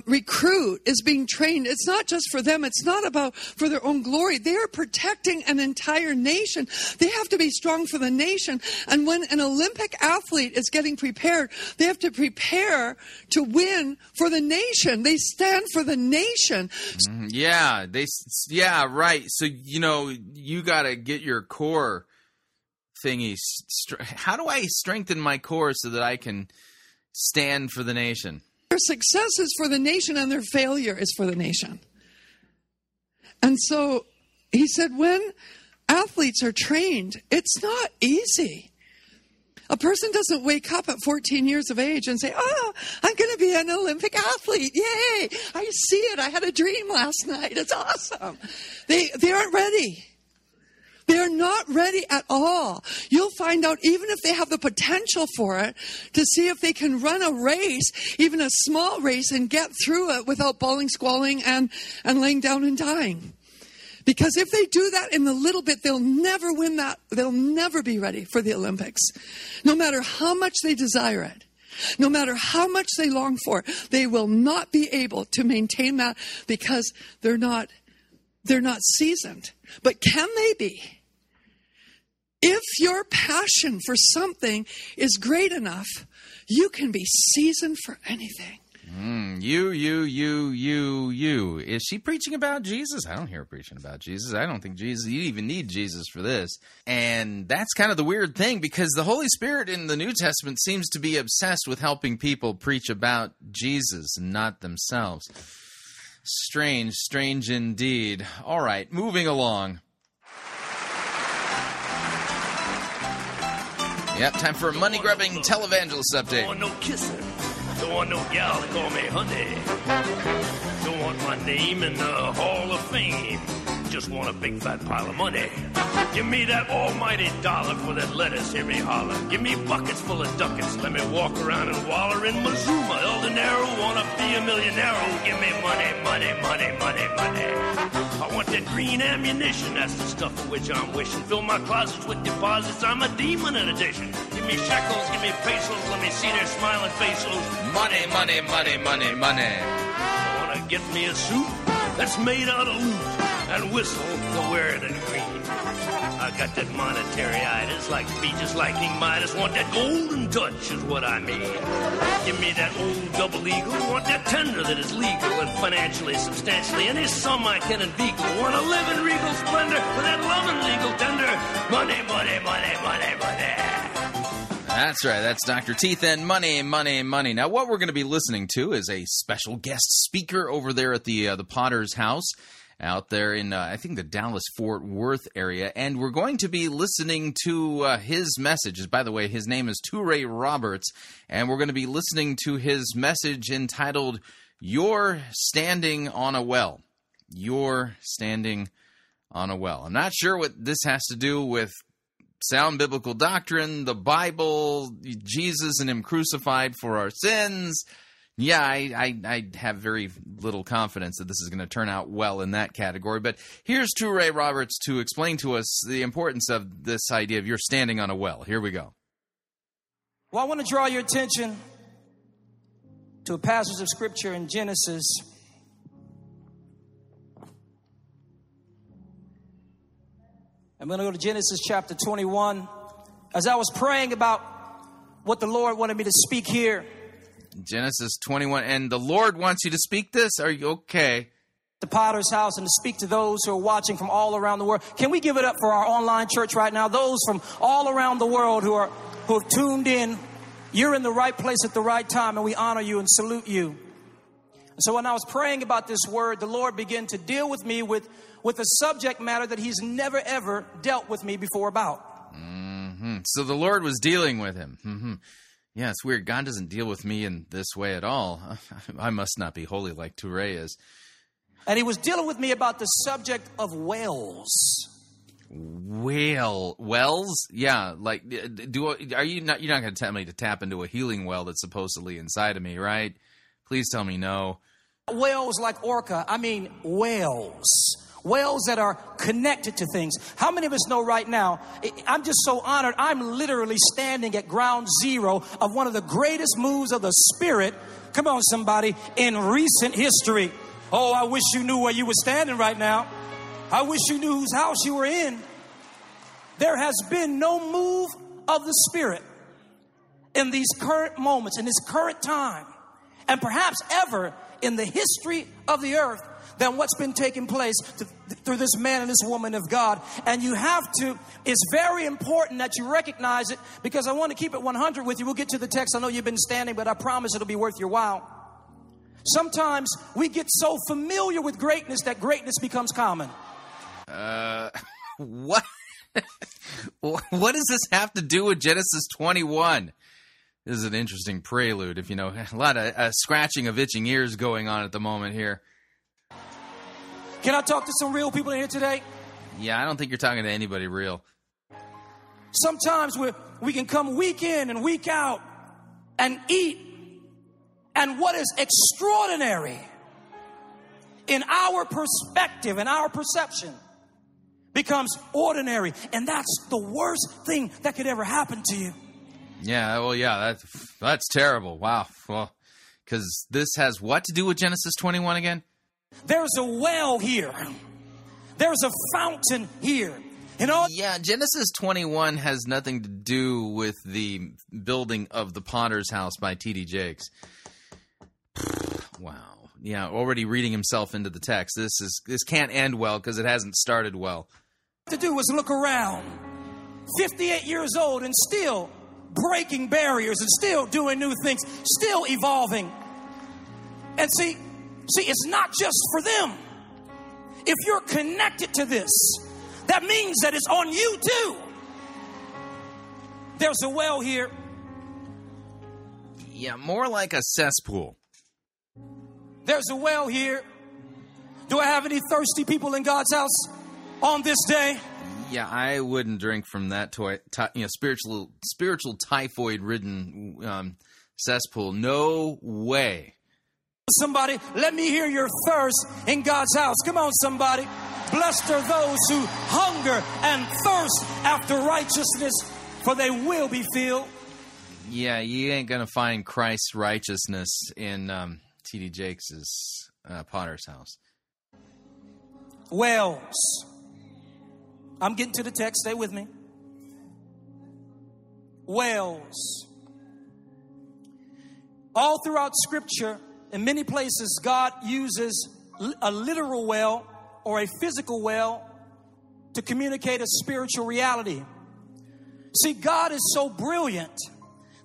recruit is being trained, it's not just for them. It's not about for their own glory. They are protecting an entire nation. They have to be strong for the nation. And when an Olympic athlete is getting prepared, they have to prepare to win for the nation. They stand for the nation. Yeah, yeah, right. So, you know, you got to get your core thingy. How do I strengthen my core so that I can stand for the nation? Their success is for the nation and their failure is for the nation. And so he said, when athletes are trained, it's not easy. A person doesn't wake up at 14 years of age and say, oh, I'm going to be an Olympic athlete. Yay. I see it. I had a dream last night. It's awesome. They aren't ready. They're not ready at all. You'll find out, even if they have the potential for it, to see if they can run a race, even a small race, and get through it without bawling, squalling, and laying down and dying. Because if they do that in the little bit, they'll never win that. They'll never be ready for the Olympics, no matter how much they desire it. No matter how much they long for it, they will not be able to maintain that because they're not seasoned. But can they be? If your passion for something is great enough, you can be seasoned for anything. You. Is she preaching about Jesus? I don't hear her preaching about Jesus. I don't think you even need Jesus for this. And that's kind of the weird thing, because the Holy Spirit in the New Testament seems to be obsessed with helping people preach about Jesus and not themselves. Strange, strange indeed. All right, moving along. Yep, time for a money-grubbing televangelist update. Don't want no kissing. Don't want no gal to call me honey. Don't want my name in the Hall of Fame. Just want a big fat pile of money. Give me that almighty dollar for that lettuce, hear me holler. Give me buckets full of ducats, let me walk around and waller in Mazuma, El Dinero, wanna be a millionaire. Give me money, money, money, money, money. I want that green ammunition, that's the stuff for which I'm wishing. Fill my closets with deposits, I'm a demon in addition. Give me shekels, give me pesos, let me see their smiling faces. Money, money, money, money, money. I wanna get me a suit that's made out of loot and whistle to wear it in green. I got that monetary itis, like be just like King Midas. Want that golden touch is what I mean. Give me that old double eagle. Want that tender that is legal and financially substantially any sum I can inveigle. Want to live in regal splendor with that loving legal tender. Money, money, money, money, money. That's right. That's Dr. Teeth and Money, Money, Money. Now, what we're going to be listening to is a special guest speaker over there at the Potter's House out there in, I think, the Dallas-Fort Worth area. And we're going to be listening to his message. By the way, his name is Touré Roberts. And we're going to be listening to his message entitled, You're Standing on a Well. You're Standing on a Well. I'm not sure what this has to do with sound biblical doctrine, the Bible, Jesus and him crucified for our sins. Yeah, I have very little confidence that this is going to turn out well in that category. But here's Touré Roberts to explain to us the importance of this idea of you're standing on a well. Here we go. Well, I want to draw your attention to a passage of Scripture in Genesis. I'm going to go to Genesis chapter 21. As I was praying about what the Lord wanted me to speak here. Genesis 21. And the Lord wants you to speak this? Are you okay? The Potter's House, and to speak to those who are watching from all around the world. Can we give it up for our online church right now? Those from all around the world who have tuned in. You're in the right place at the right time, and we honor you and salute you. And so when I was praying about this word, the Lord began to deal with me with a subject matter that he's never, ever dealt with me before about. Mm-hmm. So the Lord was dealing with him. Mm-hmm. Yeah, it's weird. God doesn't deal with me in this way at all. I must not be holy like Touré is. And he was dealing with me about the subject of whales. Wells? Yeah, like, you're not going to tell me to tap into a healing well that's supposedly inside of me, right? Please tell me no. Whales like orca. I mean, whales. Wells that are connected to things. How many of us know right now, I'm just so honored, I'm literally standing at ground zero of one of the greatest moves of the Spirit, come on somebody, in recent history. Oh, I wish you knew where you were standing right now. I wish you knew whose house you were in. There has been no move of the Spirit in these current moments, in this current time, and perhaps ever in the history of the earth, than what's been taking place through this man and this woman of God. And you have to, it's very important that you recognize it, because I want to keep it 100 with you. We'll get to the text. I know you've been standing, but I promise it'll be worth your while. Sometimes we get so familiar with greatness that greatness becomes common. What? What does this have to do with Genesis 21? This is an interesting prelude, if you know. A lot of scratching of itching ears going on at the moment here. Can I talk to some real people in here today? Yeah, I don't think you're talking to anybody real. Sometimes we can come week in and week out and eat. And what is extraordinary in our perspective, in our perception, becomes ordinary. And that's the worst thing that could ever happen to you. Yeah, well, yeah, that's terrible. Wow. Well, because this has what to do with Genesis 21 again? There's a well here. There's a fountain here. Yeah, Genesis 21 has nothing to do with the building of the Potter's House by T.D. Jakes. Wow. Yeah, already reading himself into the text. This can't end well because it hasn't started well. What to do was look around. 58 years old and still breaking barriers and still doing new things, still evolving. And see, it's not just for them. If you're connected to this, that means that it's on you too. There's a well here. Yeah, more like a cesspool. There's a well here. Do I have any thirsty people in God's house on this day? Yeah, I wouldn't drink from that spiritual typhoid-ridden cesspool. No way. Somebody, let me hear your thirst in God's house. Come on, somebody. Blessed are those who hunger and thirst after righteousness, for they will be filled. Yeah, you ain't going to find Christ's righteousness in T.D. Jakes' Potter's House. Wells. I'm getting to the text. Stay with me. Wells. All throughout Scripture, in many places, God uses a literal well or a physical well to communicate a spiritual reality. See, God is so brilliant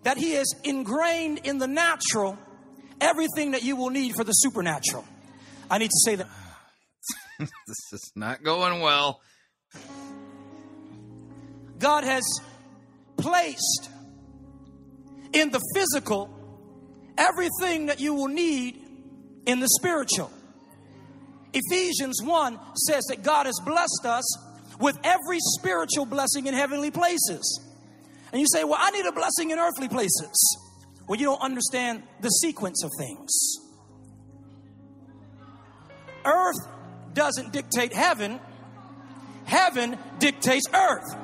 that He has ingrained in the natural everything that you will need for the supernatural. I need to say that. This is not going well. God has placed in the physical everything that you will need in the spiritual. Ephesians 1 says that God has blessed us with every spiritual blessing in heavenly places. And you say, well, I need a blessing in earthly places. Well, you don't understand the sequence of things. Earth doesn't dictate heaven. Heaven dictates earth.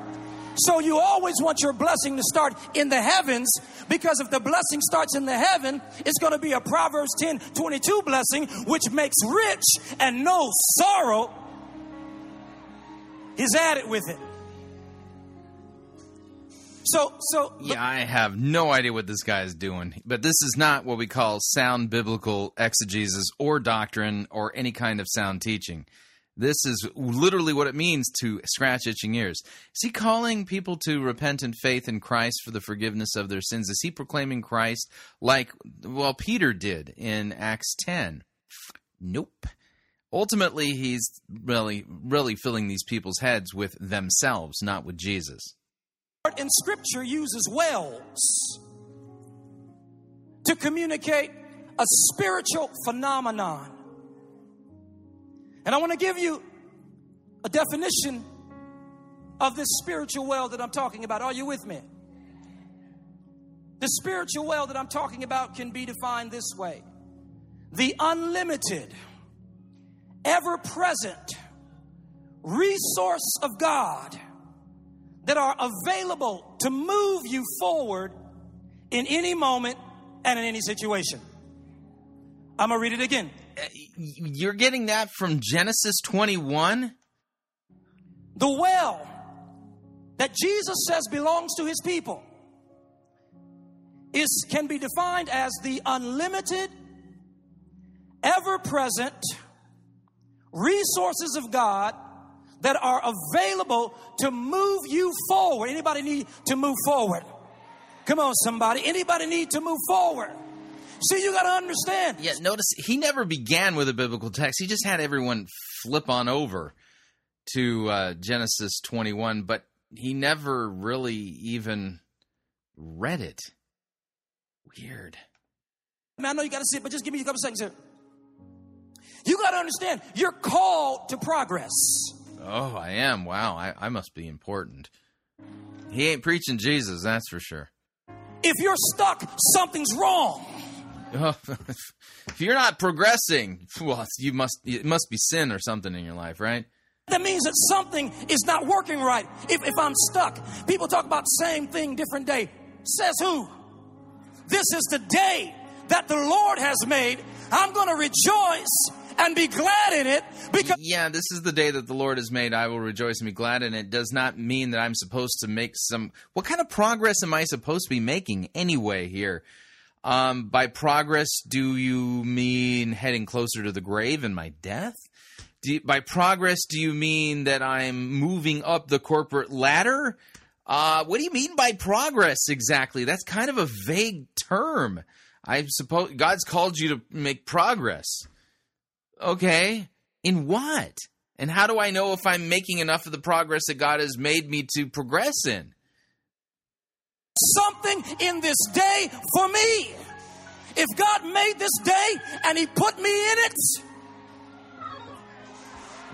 So you always want your blessing to start in the heavens, because if the blessing starts in the heaven, it's going to be a Proverbs 10:22 blessing, which makes rich and no sorrow is added with it. So, I have no idea what this guy is doing, but this is not what we call sound biblical exegesis or doctrine or any kind of sound teaching. This is literally what it means to scratch itching ears. Is he calling people to repentant faith in Christ for the forgiveness of their sins? Is he proclaiming Christ like, well, Peter did in Acts 10? Nope. Ultimately, he's really filling these people's heads with themselves, not with Jesus. And Scripture uses wells to communicate a spiritual phenomenon. And I want to give you a definition of this spiritual well that I'm talking about. Are you with me? The spiritual well that I'm talking about can be defined this way: the unlimited, ever-present resource of God that are available to move you forward in any moment and in any situation. I'm going to read it again. You're getting that from Genesis 21? The well that Jesus says belongs to His people can be defined as the unlimited, ever-present resources of God that are available to move you forward. Anybody need to move forward? Come on, somebody. Anybody need to move forward? See, you got to understand. Yeah, notice he never began with a biblical text. He just had everyone flip on over to Genesis 21, but he never really even read it. Weird. Man, I know you got to see it, but just give me a couple seconds here. You got to understand, you're called to progress. Oh, I am. Wow, I must be important. He ain't preaching Jesus, that's for sure. If you're stuck, something's wrong. If you're not progressing, well, it must be sin or something in your life, right? That means that something is not working right. If I'm stuck, people talk about same thing, different day. Says who? This is the day that the Lord has made. I'm going to rejoice and be glad in it, because... Yeah, this is the day that the Lord has made. I will rejoice and be glad in it. Does not mean that I'm supposed to make some... What kind of progress am I supposed to be making anyway here? By progress, do you mean heading closer to the grave and my death? By progress, do you mean that I'm moving up the corporate ladder? What do you mean by progress exactly? That's kind of a vague term. I suppose God's called you to make progress. Okay, in what? And how do I know if I'm making enough of the progress that God has made me to progress in? Something in this day for me. If God made this day and He put me in it,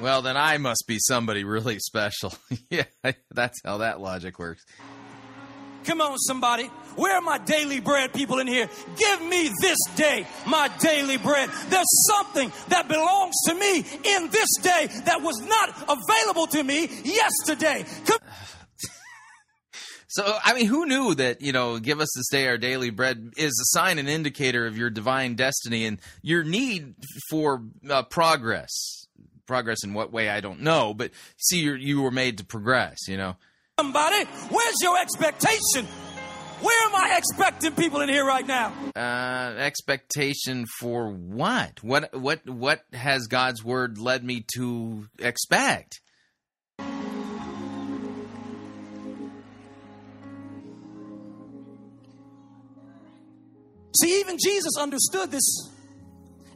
well, then I must be somebody really special. Yeah, that's how that logic works. Come on, somebody. Where are my daily bread people in here? Give me this day my daily bread. There's something that belongs to me in this day that was not available to me yesterday. So, I mean, who knew that, give us this day our daily bread is a sign and indicator of your divine destiny and your need for progress. Progress in what way, I don't know. But, see, you were made to progress, Somebody, where's your expectation? Where am I expecting people in here right now? Expectation for what? What has God's word led me to expect? See, even Jesus understood this.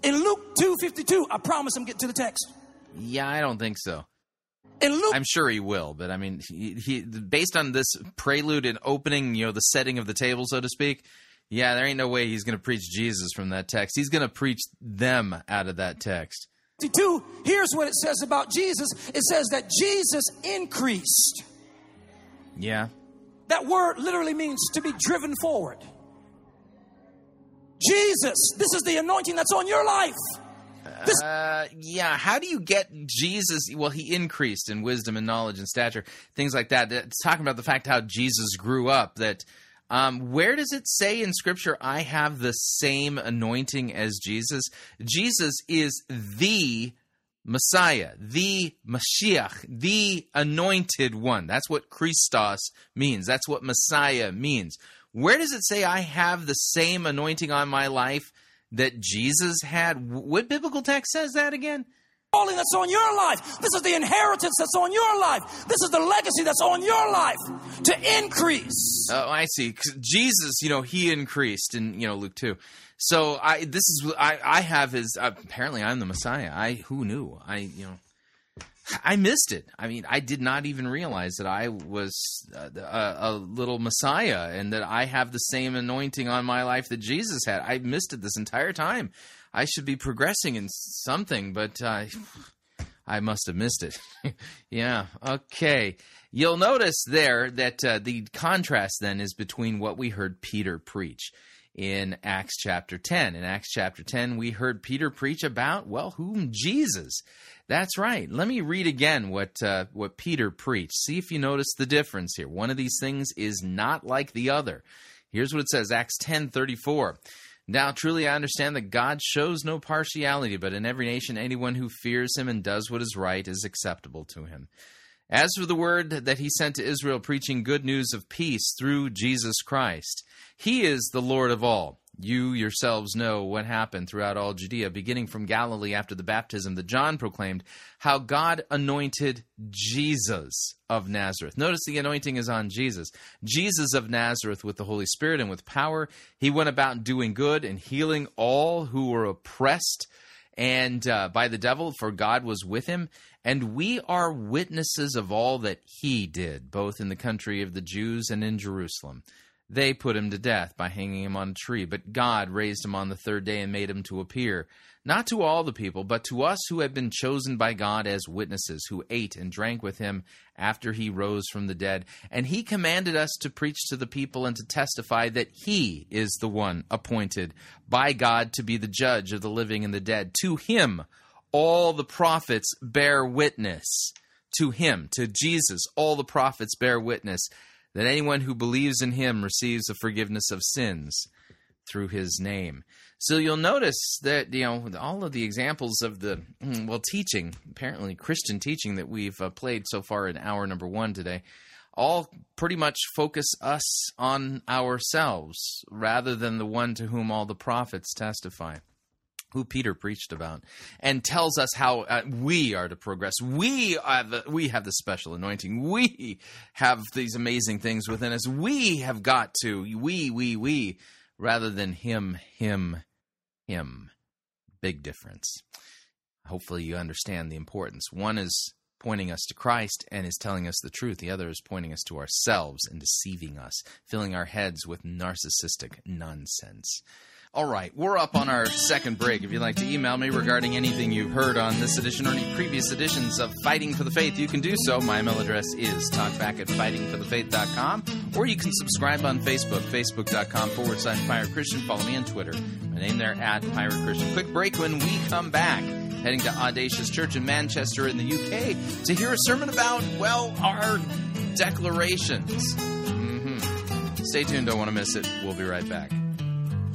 In Luke 2:52, I promise I'm getting to the text. Yeah, I don't think so. In Luke, I'm sure he will, but I mean, he based on this prelude and opening, you know, the setting of the table, so to speak. Yeah, there ain't no way he's going to preach Jesus from that text. He's going to preach them out of that text. 52, here's what it says about Jesus. It says that Jesus increased. Yeah. That word literally means to be driven forward. Jesus, this is the anointing that's on your life. Yeah, how do you get Jesus? Well, he increased in wisdom and knowledge and stature, things like that. It's talking about the fact how Jesus grew up. That where does it say in Scripture, I have the same anointing as Jesus? Jesus is the Messiah, the Mashiach, the anointed one. That's what Christos means. That's what Messiah means. Where does it say I have the same anointing on my life that Jesus had? What biblical text says that again? Calling that's on your life. This is the inheritance that's on your life. This is the legacy that's on your life to increase. Oh, I see. Jesus, you know, he increased in, you know, Luke 2. So I have his, apparently I'm the Messiah. Who knew? I missed it. I mean, I did not even realize that I was a little Messiah and that I have the same anointing on my life that Jesus had. I missed it this entire time. I should be progressing in something, but I must have missed it. Yeah, okay. You'll notice there that the contrast then is between what we heard Peter preach in Acts chapter 10. In Acts chapter 10, we heard Peter preach about, well, whom? Jesus. That's right. Let me read again what Peter preached. See if you notice the difference here. One of these things is not like the other. Here's what it says, Acts 10:34. Now, truly, I understand that God shows no partiality, but in every nation, anyone who fears him and does what is right is acceptable to him. As for the word that he sent to Israel, preaching good news of peace through Jesus Christ, he is the Lord of all. You yourselves know what happened throughout all Judea, beginning from Galilee after the baptism that John proclaimed, how God anointed Jesus of Nazareth. Notice the anointing is on Jesus. Jesus of Nazareth with the Holy Spirit and with power. He went about doing good and healing all who were oppressed and by the devil, for God was with him. And we are witnesses of all that he did, both in the country of the Jews and in Jerusalem. They put him to death by hanging him on a tree, but God raised him on the third day and made him to appear, not to all the people, but to us who had been chosen by God as witnesses, who ate and drank with him after he rose from the dead. And he commanded us to preach to the people and to testify that he is the one appointed by God to be the judge of the living and the dead. To him all the prophets bear witness. To him, to Jesus, all the prophets bear witness that anyone who believes in him receives the forgiveness of sins through his name. So you'll notice that, you know, all of the examples of the, well, teaching, apparently Christian teaching that we've played so far in hour number one today, all pretty much focus us on ourselves rather than the one to whom all the prophets testify, who Peter preached about, and tells us how we are to progress. We have the special anointing. We have these amazing things within us. We have got to, we, rather than him. Big difference. Hopefully you understand the importance. One is pointing us to Christ and is telling us the truth. The other is pointing us to ourselves and deceiving us, filling our heads with narcissistic nonsense. All right, we're up on our second break. If you'd like to email me regarding anything you've heard on this edition or any previous editions of Fighting for the Faith, you can do so. My email address is talkback@fightingforthefaith.com, or you can subscribe on Facebook, facebook.com/Pirate Christian. Follow me on Twitter. My name there, @Pirate Christian. Quick break. When we come back, heading to Audacious Church in Manchester in the UK to hear a sermon about, well, our declarations. Stay tuned. Don't want to miss it. We'll be right back.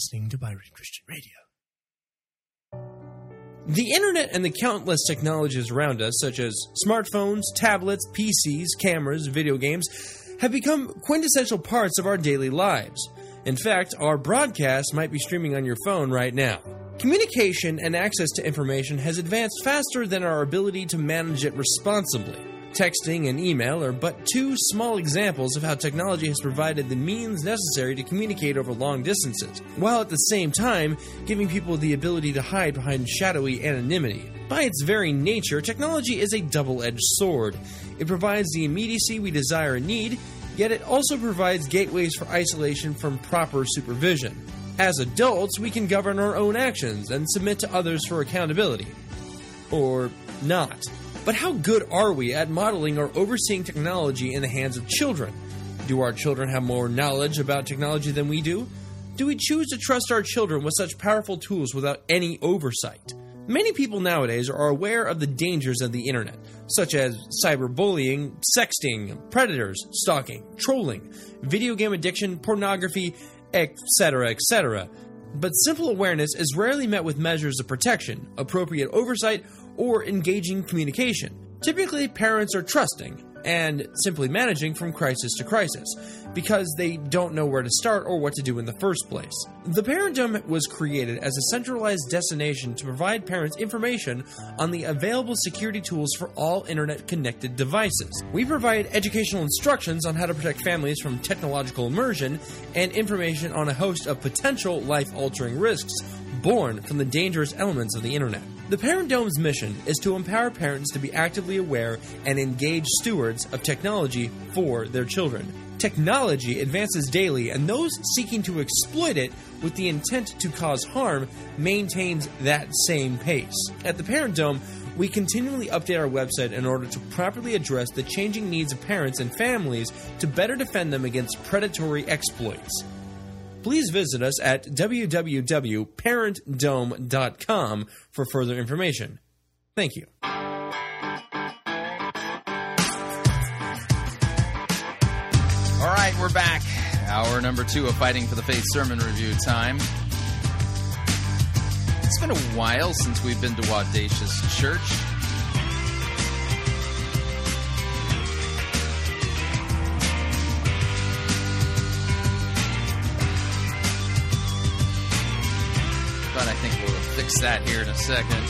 listening to Pirate Christian Radio. The internet and the countless technologies around us, such as smartphones, tablets, PCs, cameras, video games, have become quintessential parts of our daily lives. In fact, our broadcast might be streaming on your phone right now. Communication and access to information has advanced faster than our ability to manage it responsibly. Texting and email are but two small examples of how technology has provided the means necessary to communicate over long distances, while at the same time giving people the ability to hide behind shadowy anonymity. By its very nature, technology is a double-edged sword. It provides the immediacy we desire and need, yet it also provides gateways for isolation from proper supervision. As adults, we can govern our own actions and submit to others for accountability. Or not. But how good are we at modeling or overseeing technology in the hands of children? Do our children have more knowledge about technology than we do? Do we choose to trust our children with such powerful tools without any oversight? Many people nowadays are aware of the dangers of the internet, such as cyberbullying, sexting, predators, stalking, trolling, video game addiction, pornography, etc., etc. But simple awareness is rarely met with measures of protection, appropriate oversight, or engaging communication. Typically, parents are trusting and simply managing from crisis to crisis because they don't know where to start or what to do in the first place. The Parentdom was created as a centralized destination to provide parents information on the available security tools for all internet-connected devices. We provide educational instructions on how to protect families from technological immersion and information on a host of potential life-altering risks born from the dangerous elements of the internet. The Parentdom's mission is to empower parents to be actively aware and engaged stewards of technology for their children. Technology advances daily, and those seeking to exploit it with the intent to cause harm maintains that same pace. At the Parentdom, we continually update our website in order to properly address the changing needs of parents and families to better defend them against predatory exploits. Please visit us at www.parentdome.com for further information. Thank you. All right, we're back. Hour number 2 of Fighting for the Faith sermon review time. It's been a while since we've been to Audacious Church. But I think we'll fix that here in a second.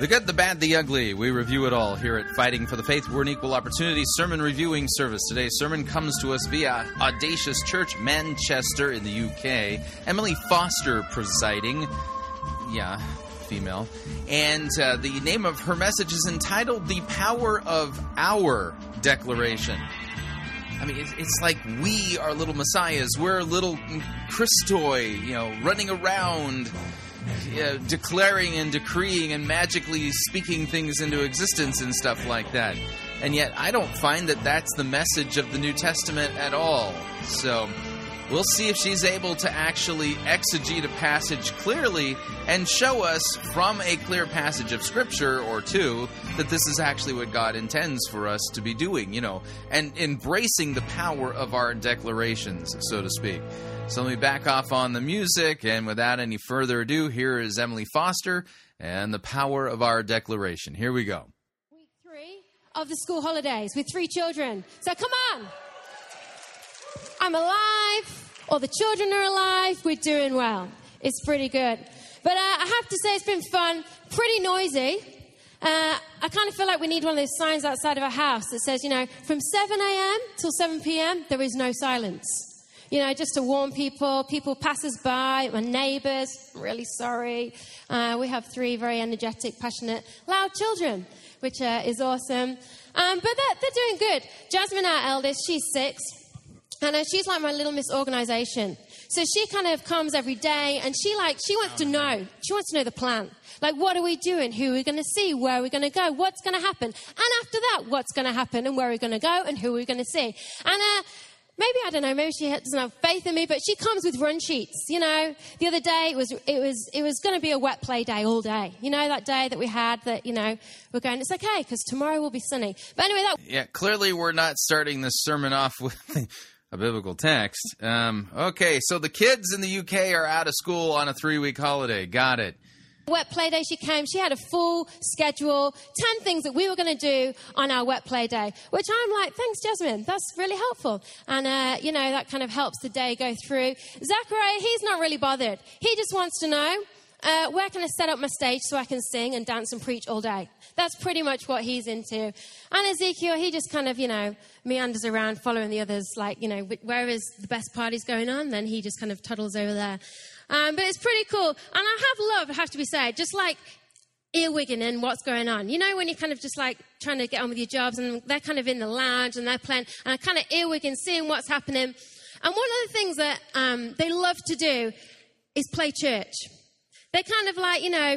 The good, the bad, the ugly. We review it all here at Fighting for the Faith. We're an equal opportunity sermon reviewing service. Today's sermon comes to us via Audacious Church, Manchester in the UK. Emily Foster presiding. Yeah, female. And the name of her message is entitled The Power of Our Declaration. I mean, it's like we are little messiahs. We're little Christoi, running around. Yeah, declaring and decreeing and magically speaking things into existence and stuff like that. And yet I don't find that that's the message of the New Testament at all. So we'll see if she's able to actually exegete a passage clearly and show us from a clear passage of Scripture or two that this is actually what God intends for us to be doing, and embracing the power of our declarations, so to speak. So let me back off on the music, and without any further ado, here is Emily Foster and the power of our declaration. Here we go. Week 3 of the school holidays with 3 children. So come on. I'm alive. All the children are alive. We're doing well. It's pretty good. But I have to say it's been fun, pretty noisy. I kind of feel like we need one of those signs outside of our house that says, from 7 a.m. till 7 p.m., there is no silence. you know, just to warn people, passers by, my neighbours, I'm really sorry. We have 3 very energetic, passionate, loud children, which is awesome. But they're doing good. Jasmine, our eldest, she's 6, and she's like my little Miss Organisation. So she kind of comes every day, and she wants to know. She wants to know the plan. Like, what are we doing? Who are we going to see? Where are we going to go? What's going to happen? And after that, what's going to happen? And where are we going to go? And who are we going to see? And maybe, I don't know, maybe she doesn't have faith in me, but she comes with run sheets, you know. The other day, it was going to be a wet play day all day. You know, that day that we had that, you know, we're going, it's okay, because tomorrow will be sunny. But anyway, yeah, clearly we're not starting this sermon off with a biblical text. Okay, so the kids in the UK are out of school on a 3-week holiday. Got it. Wet play day, she came. She had a full schedule, 10 things that we were going to do on our wet play day, which I'm like, thanks, Jasmine. That's really helpful. And, you know, that kind of helps the day go through. Zachariah, he's not really bothered. He just wants to know, where can I set up my stage so I can sing and dance and preach all day? That's pretty much what he's into. And Ezekiel, he just kind of, you know, meanders around following the others, like, you know, where is the best parties going on? Then he just kind of toddles over there. But it's pretty cool. And I have loved, I have to be said, just like earwigging in what's going on. You know, when you're kind of just like trying to get on with your jobs and they're kind of in the lounge and they're playing and I kind of earwigging, seeing what's happening. And one of the things that they love to do is play church. They kind of like, you know,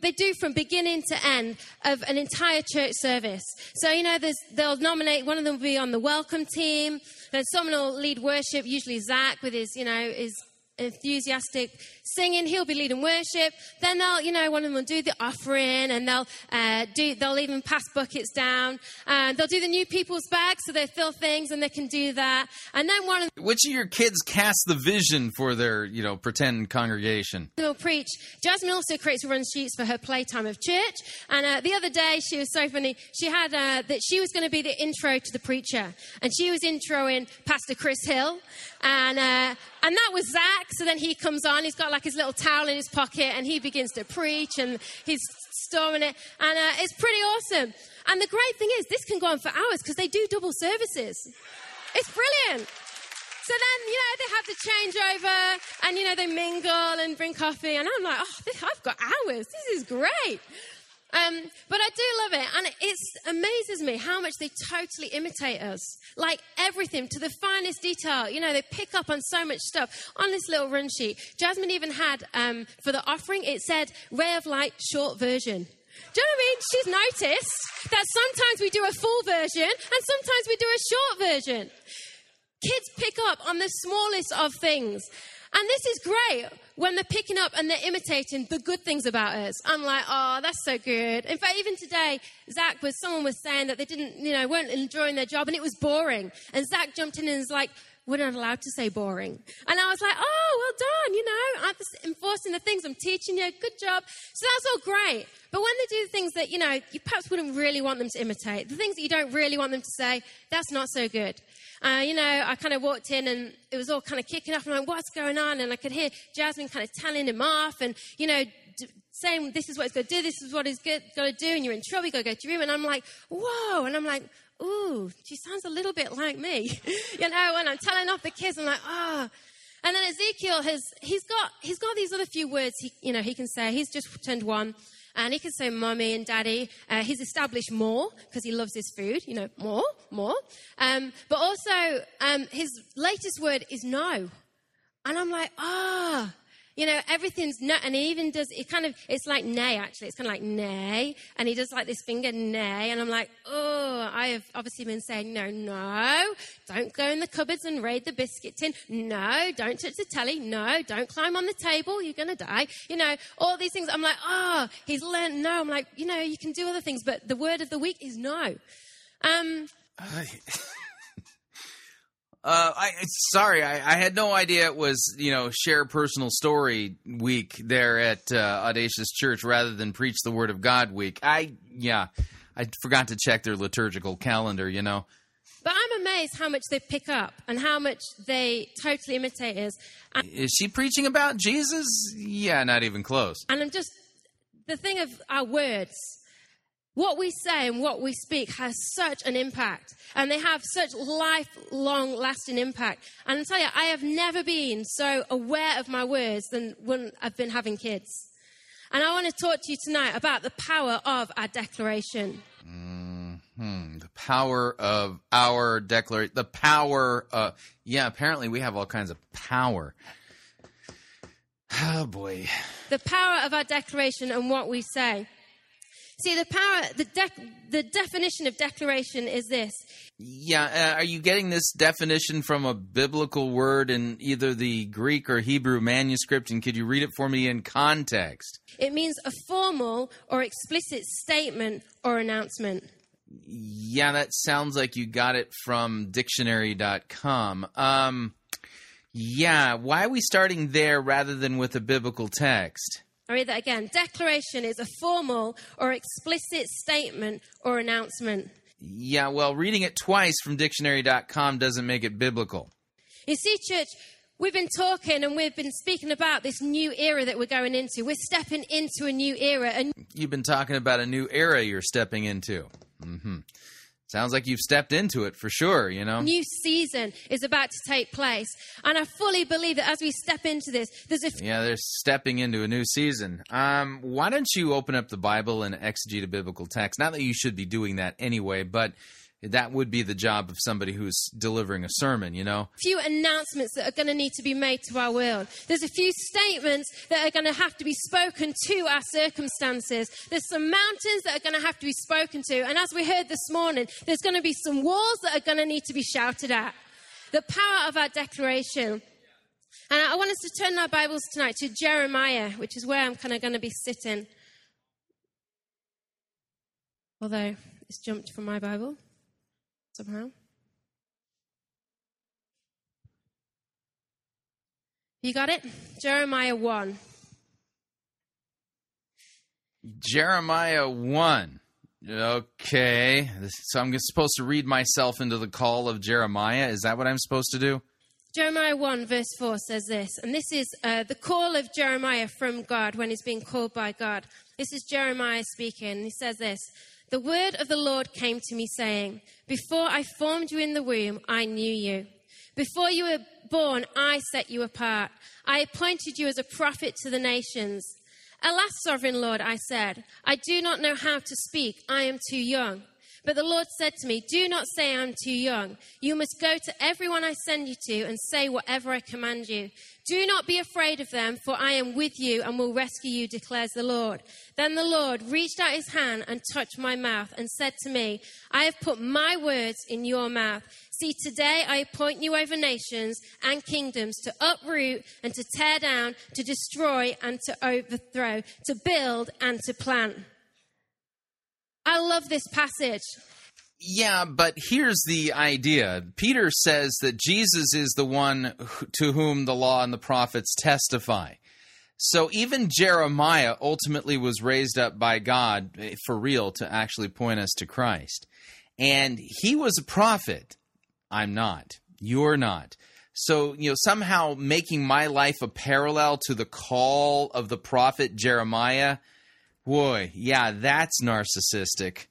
they do from beginning to end of an entire church service. So, you know, they'll nominate, one of them will be on the welcome team. Then someone will lead worship, usually Zach with his, you know, his enthusiastic singing. He'll be leading worship. Then they'll, you know, one of them will do the offering, and they'll even pass buckets down. They'll do the new people's bag, so they fill things and they can do that. And then one of them, which of your kids cast the vision for their, you know, pretend congregation? They'll preach. Jasmine also creates run sheets for her playtime of church. And the other day, she was so funny. She had that she was going to be the intro to the preacher, and she was introing Pastor Chris Hill, and that was Zach. So then he comes on, he's got like his little towel in his pocket and he begins to preach and he's storming it. And it's pretty awesome. And the great thing is this can go on for hours because they do double services. It's brilliant. So then, you know, they have the changeover and, you know, they mingle and bring coffee. And I'm like, oh, I've got hours. This is great. But I do love it. And it amazes me how much they totally imitate us. Like everything, to the finest detail. You know, they pick up on so much stuff. On this little run sheet, Jasmine even had, for the offering, it said, Ray of Light, short version. Do you know what I mean? She's noticed that sometimes we do a full version and sometimes we do a short version. Kids pick up on the smallest of things. And this is great when they're picking up and they're imitating the good things about us. I'm like, oh, that's so good. In fact, even today, someone was saying that they weren't enjoying their job and it was boring. And Zach jumped in and was like, we're not allowed to say boring. And I was like, oh, well done, you know, I'm just enforcing the things I'm teaching you. Good job. So that's all great. But when they do the things that, you know, you perhaps wouldn't really want them to imitate, the things that you don't really want them to say, that's not so good. You know, I kind of walked in and it was all kind of kicking off and I'm like, what's going on? And I could hear Jasmine kind of telling him off and, you know, saying this is what he's got to do, this is what he's got to do, and you're in trouble, you've got to go to your room. And I'm like, whoa. And I'm like, ooh, she sounds a little bit like me. You know, when I'm telling off the kids, I'm like, ah. Oh. And then Ezekiel he's got these other few words he can say. He's just turned 1. And he can say mommy and daddy. He's established more because he loves his food. You know, more. But also, his latest word is no. And I'm like, ah. Oh. You know, everything's no, and he even does, it's like nay, actually. It's kind of like nay, and he does like this finger, nay, and I'm like, oh, I have obviously been saying no, don't go in the cupboards and raid the biscuit tin, no, don't touch the telly, no, don't climb on the table, you're going to die. You know, all these things, I'm like, oh, he's learned no. I'm like, you know, you can do other things, but the word of the week is no. I had no idea it was, you know, share personal story week there at Audacious Church rather than preach the word of God week. I forgot to check their liturgical calendar, you know. But I'm amazed how much they pick up and how much they totally imitate us. Is she preaching about Jesus? Yeah, not even close. And the thing of our words, What we say and what we speak has such an impact, and they have such lifelong lasting impact. And I tell you, I have never been so aware of my words than when I've been having kids. And I want to talk to you tonight about the power of our declaration. The power of our declaration. The power of... Yeah, apparently we have all kinds of power. Oh, boy. The power of our declaration and what we say. See, the definition of declaration is this. Yeah, are you getting this definition from a biblical word in either the Greek or Hebrew manuscript? And could you read it for me in context? It means a formal or explicit statement or announcement. Yeah, that sounds like you got it from dictionary.com. Yeah, why are we starting there rather than with a biblical text? I'll read that again. Declaration is a formal or explicit statement or announcement. Yeah, well, reading it twice from dictionary.com doesn't make it biblical. You see, church, we've been talking and we've been speaking about this new era that we're going into. We're stepping into a new era. And you've been talking about a new era you're stepping into. Mm-hmm. Sounds like you've stepped into it for sure, you know. New season is about to take place. And I fully believe that as we step into this, there's a... Yeah, they're stepping into a new season. Why don't you open up the Bible and exegete a biblical text? Not that you should be doing that anyway, but that would be the job of somebody who's delivering a sermon, you know. A few announcements that are going to need to be made to our world. There's a few statements that are going to have to be spoken to our circumstances. There's some mountains that are going to have to be spoken to. And as we heard this morning, there's going to be some walls that are going to need to be shouted at. The power of our declaration. And I want us to turn our Bibles tonight to Jeremiah, which is where I'm kind of going to be sitting. Although it's jumped from my Bible. Somehow. You got it? Jeremiah 1. Jeremiah 1. Okay. So I'm supposed to read myself into the call of Jeremiah. Is that what I'm supposed to do? Jeremiah 1 verse 4 says this, and this is the call of Jeremiah from God when he's being called by God. This is Jeremiah speaking, and he says this. The word of the Lord came to me saying, before I formed you in the womb, I knew you. Before you were born, I set you apart. I appointed you as a prophet to the nations. Alas, sovereign Lord, I said, I do not know how to speak. I am too young. But the Lord said to me, do not say I am too young. You must go to everyone I send you to and say whatever I command you. Do not be afraid of them, for I am with you and will rescue you, declares the Lord. Then the Lord reached out his hand and touched my mouth and said to me, I have put my words in your mouth. See, today I appoint you over nations and kingdoms to uproot and to tear down, to destroy and to overthrow, to build and to plant. I love this passage. Yeah, but here's the idea. Peter says that Jesus is the one to whom the law and the prophets testify. So even Jeremiah ultimately was raised up by God for real to actually point us to Christ. And he was a prophet. I'm not. You're not. So, you know, somehow making my life a parallel to the call of the prophet Jeremiah, boy, yeah, that's narcissistic.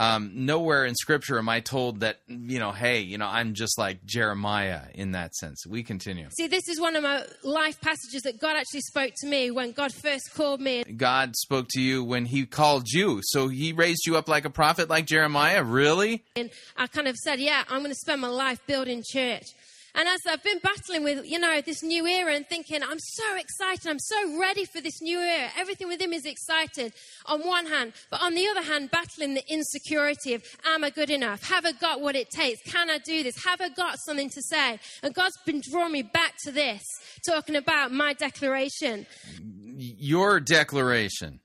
Nowhere in Scripture am I told that, you know, hey, you know, I'm just like Jeremiah in that sense. We continue. See, this is one of my life passages that God actually spoke to me when God first called me. God spoke to you when he called you. So he raised you up like a prophet like Jeremiah? Really? And I kind of said, yeah, I'm going to spend my life building church. And as I've been battling with, you know, this new era and thinking, I'm so excited, I'm so ready for this new era. Everything within me is excited on one hand, but on the other hand, battling the insecurity of, am I good enough? Have I got what it takes? Can I do this? Have I got something to say? And God's been drawing me back to this, talking about my declaration. Your declaration.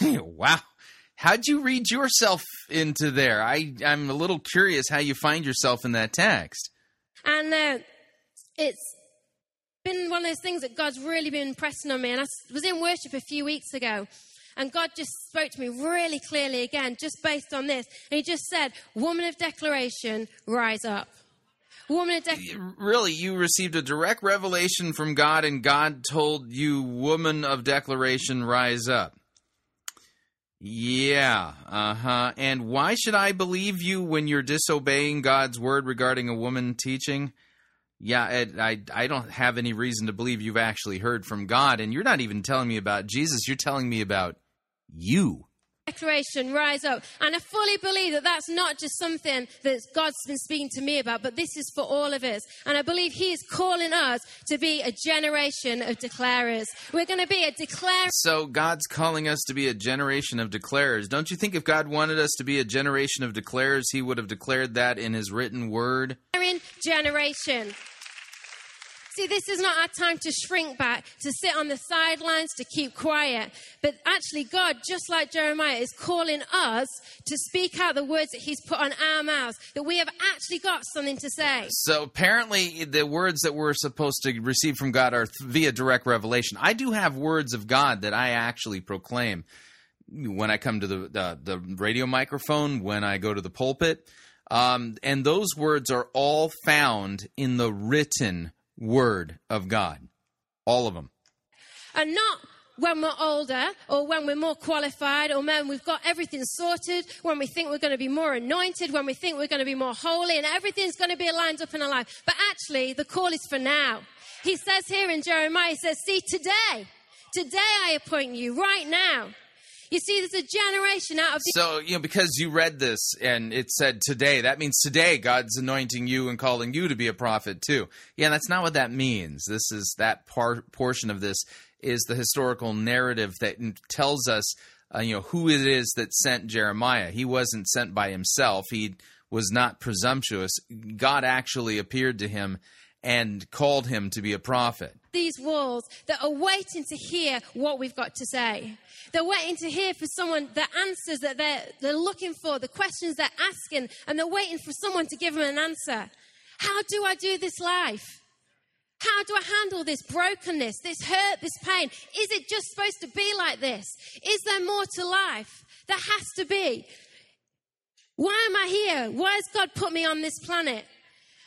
Wow. How'd you read yourself into there? I'm a little curious how you find yourself in that text. And it's been one of those things that God's really been pressing on me. And I was in worship a few weeks ago, and God just spoke to me really clearly again, just based on this. And he just said, woman of declaration, rise up. Woman of declaration. Really, you received a direct revelation from God, and God told you, woman of declaration, rise up. Yeah, uh-huh. And why should I believe you when you're disobeying God's word regarding a woman teaching? Yeah, I don't have any reason to believe you've actually heard from God, and you're not even telling me about Jesus. You're telling me about you. Declaration, rise up. And I fully believe that that's not just something that God's been speaking to me about, but this is for all of us. And I believe he is calling us to be a generation of declarers. We're going to be a declarer. So God's calling us to be a generation of declarers. Don't you think if God wanted us to be a generation of declarers, he would have declared that in his written word? Generation. See, this is not our time to shrink back, to sit on the sidelines, to keep quiet. But actually, God, just like Jeremiah, is calling us to speak out the words that he's put on our mouths, that we have actually got something to say. So apparently, the words that we're supposed to receive from God are via direct revelation. I do have words of God that I actually proclaim. When I come to the radio microphone, when I go to the pulpit, and those words are all found in the written Word of God, all of them. And not when we're older or when we're more qualified or when we've got everything sorted, when we think we're going to be more anointed, when we think we're going to be more holy and everything's going to be lined up in our life. But actually, the call is for now. He says here in Jeremiah, he says, see, today I appoint you right now. You see, there's a generation out of... So, because you read this and it said today, that means today God's anointing you and calling you to be a prophet too. Yeah, that's not what that means. This is that portion of this is the historical narrative that tells us, who it is that sent Jeremiah. He wasn't sent by himself. He was not presumptuous. God actually appeared to him and called him to be a prophet. These walls that are waiting to hear what we've got to say. They're waiting to hear for someone the answers that they're looking for, the questions they're asking, and they're waiting for someone to give them an answer. How do I do this life? How do I handle this brokenness, this hurt, this pain? Is it just supposed to be like this? Is there more to life? There has to be. Why am I here? Why has God put me on this planet?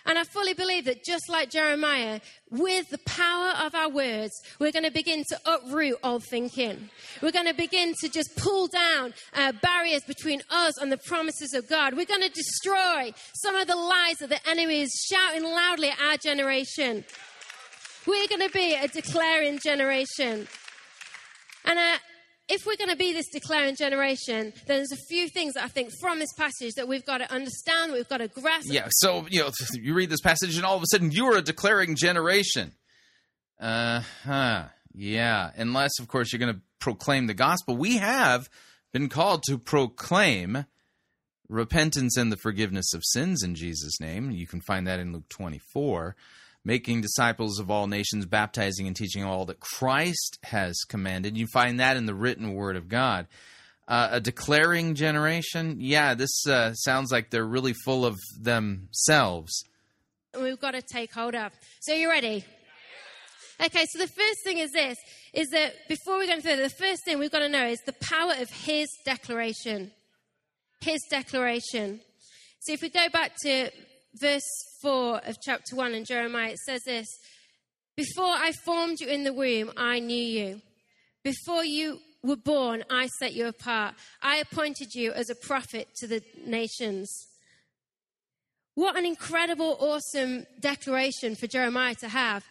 And I fully believe that just like Jeremiah, with the power of our words, we're going to begin to uproot old thinking. We're going to begin to just pull down barriers between us and the promises of God. We're going to destroy some of the lies that the enemy is shouting loudly at our generation. We're going to be a declaring generation. And if we're going to be this declaring generation, then there's a few things that I think from this passage that we've got to understand, we've got to grasp. Yeah, so, you read this passage and all of a sudden you're a declaring generation. Yeah, unless, of course, you're going to proclaim the gospel. We have been called to proclaim repentance and the forgiveness of sins in Jesus' name. You can find that in Luke 24. Making disciples of all nations, baptizing and teaching all that Christ has commanded. You find that in the written word of God. A declaring generation? Yeah, this sounds like they're really full of themselves. We've got to take hold of. So are you ready? Okay, so the first thing is this, is that before we go any further, the first thing we've got to know is the power of his declaration. His declaration. So if we go back to verse 4 of chapter 1 in Jeremiah, it says this, before I formed you in the womb, I knew you. Before you were born, I set you apart. I appointed you as a prophet to the nations. What an incredible, awesome declaration for Jeremiah to have.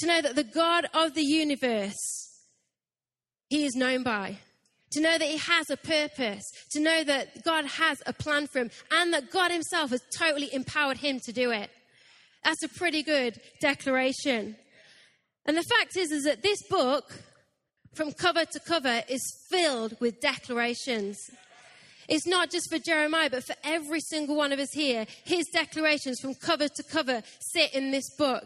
To know that the God of the universe, he is known by. To know that he has a purpose, to know that God has a plan for him, and that God himself has totally empowered him to do it. That's a pretty good declaration. And the fact is that this book, from cover to cover, is filled with declarations. It's not just for Jeremiah, but for every single one of us here. His declarations from cover to cover sit in this book.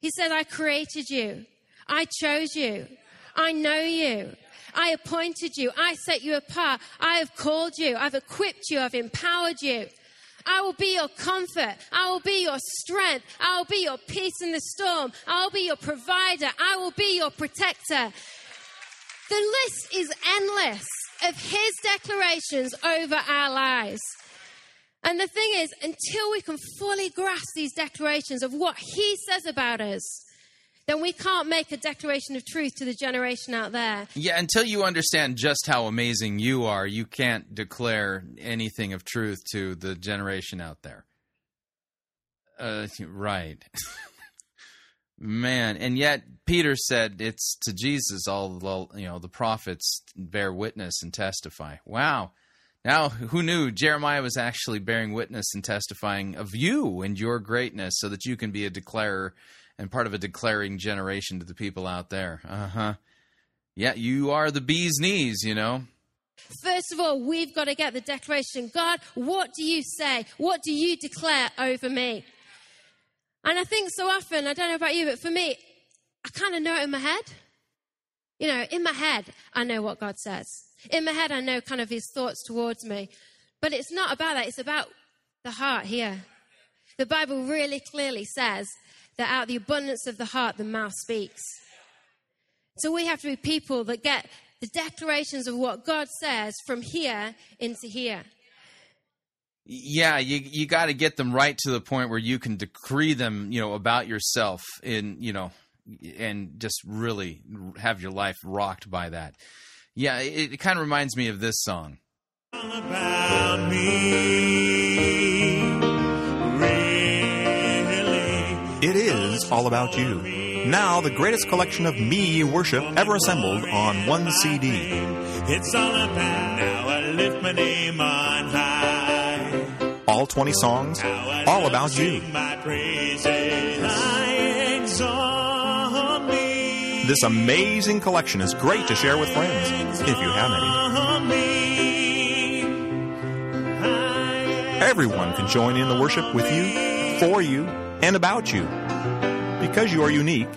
He said, I created you. I chose you. I know you. I appointed you. I set you apart. I have called you. I've equipped you. I've empowered you. I will be your comfort. I will be your strength. I will be your peace in the storm. I will be your provider. I will be your protector. The list is endless of his declarations over our lives. And the thing is, until we can fully grasp these declarations of what he says about us, then we can't make a declaration of truth to the generation out there. Yeah, until you understand just how amazing you are, you can't declare anything of truth to the generation out there. Right. Man, and yet Peter said it's to Jesus all the prophets bear witness and testify. Wow. Now, who knew Jeremiah was actually bearing witness and testifying of you and your greatness so that you can be a declarer and part of a declaring generation to the people out there? Uh-huh. Yeah, you are the bee's knees, you know. First of all, we've got to get the declaration. God, what do you say? What do you declare over me? And I think so often, I don't know about you, but for me, I kind of know it in my head. You know, in my head, I know what God says. In my head, I know kind of his thoughts towards me. But it's not about that. It's about the heart here. The Bible really clearly says that out of the abundance of the heart, the mouth speaks. So we have to be people that get the declarations of what God says from here into here. Yeah, you got to get them right to the point where you can decree them, you know, about yourself in, you know, and just really have your life rocked by that. Yeah, it kind of reminds me of this song. About me, really. It is all about you. Now the greatest collection of me worship ever assembled on one CD. It's all about now I lift my name on high. All 20 songs, all about you. My praises, I exalt. This amazing collection is great to share with friends, if you have any. Everyone can join in the worship with you, for you, and about you, because you are unique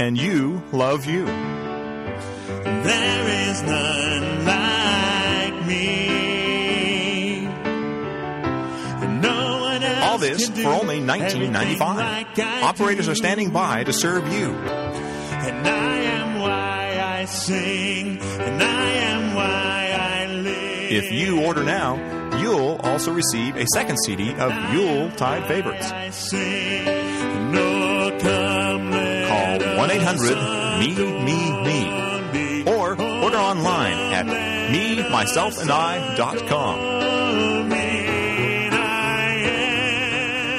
and you love you. There is none like me. No one else. All this for only $19.95. Operators are standing by to serve you. And I am why I sing, and I am why I live. If you order now, you'll also receive a second CD of Yuletide favorites. I sing, no, call 1-800-ME-ME-ME or order online at memyselfandi.com.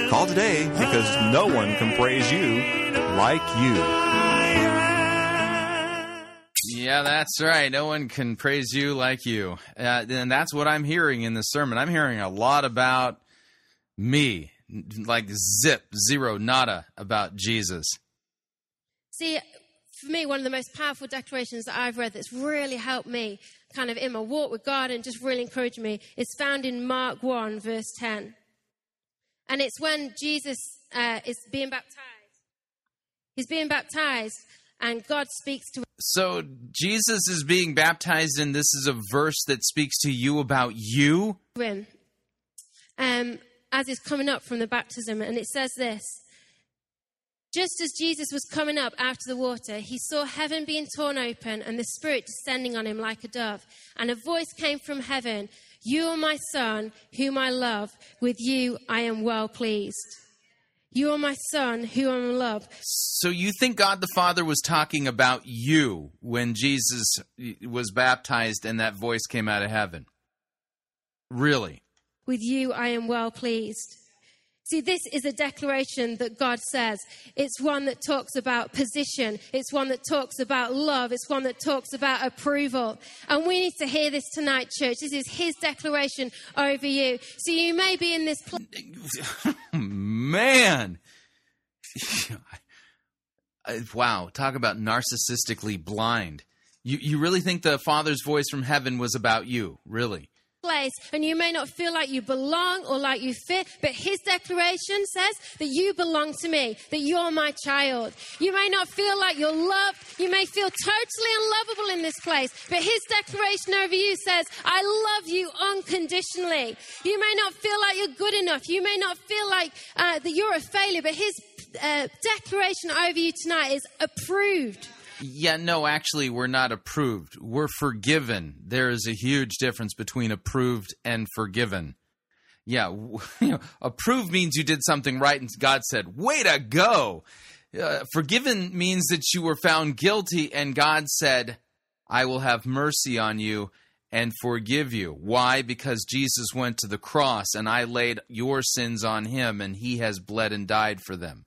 Call today because no one can praise you like you. Yeah, that's right. No one can praise you like you. And that's what I'm hearing in this sermon. I'm hearing a lot about me, like zip, zero, nada about Jesus. See, for me, one of the most powerful declarations that I've read that's really helped me kind of in my walk with God and just really encouraged me is found in Mark 1, verse 10. And it's when Jesus is being baptized. He's being baptized. And God speaks to... So Jesus is being baptized, and this is a verse that speaks to you about you? As he's coming up from the baptism, and it says this. Just as Jesus was coming up out of the water, he saw heaven being torn open and the Spirit descending on him like a dove. And a voice came from heaven, "You are my Son, whom I love. With you I am well pleased." You are my Son, who I love. So you think God the Father was talking about you when Jesus was baptized and that voice came out of heaven? Really? With you I am well pleased. See, this is a declaration that God says. It's one that talks about position. It's one that talks about love. It's one that talks about approval. And we need to hear this tonight, church. This is his declaration over you. So you may be in this place. Man. Wow. Talk about narcissistically blind. You really think the Father's voice from heaven was about you? Really? Place, and you may not feel like you belong or like you fit, but his declaration says that you belong to me, that you're my child. You may not feel like you're loved. You may feel totally unlovable in this place, but his declaration over you says, I love you unconditionally. You may not feel like you're good enough. You may not feel like that you're a failure, but his declaration over you tonight is approved. Yeah, no, actually, we're not approved. We're forgiven. There is a huge difference between approved and forgiven. Yeah, approved means you did something right and God said, way to go. Forgiven means that you were found guilty, and God said, I will have mercy on you and forgive you. Why? Because Jesus went to the cross, and I laid your sins on him, and he has bled and died for them.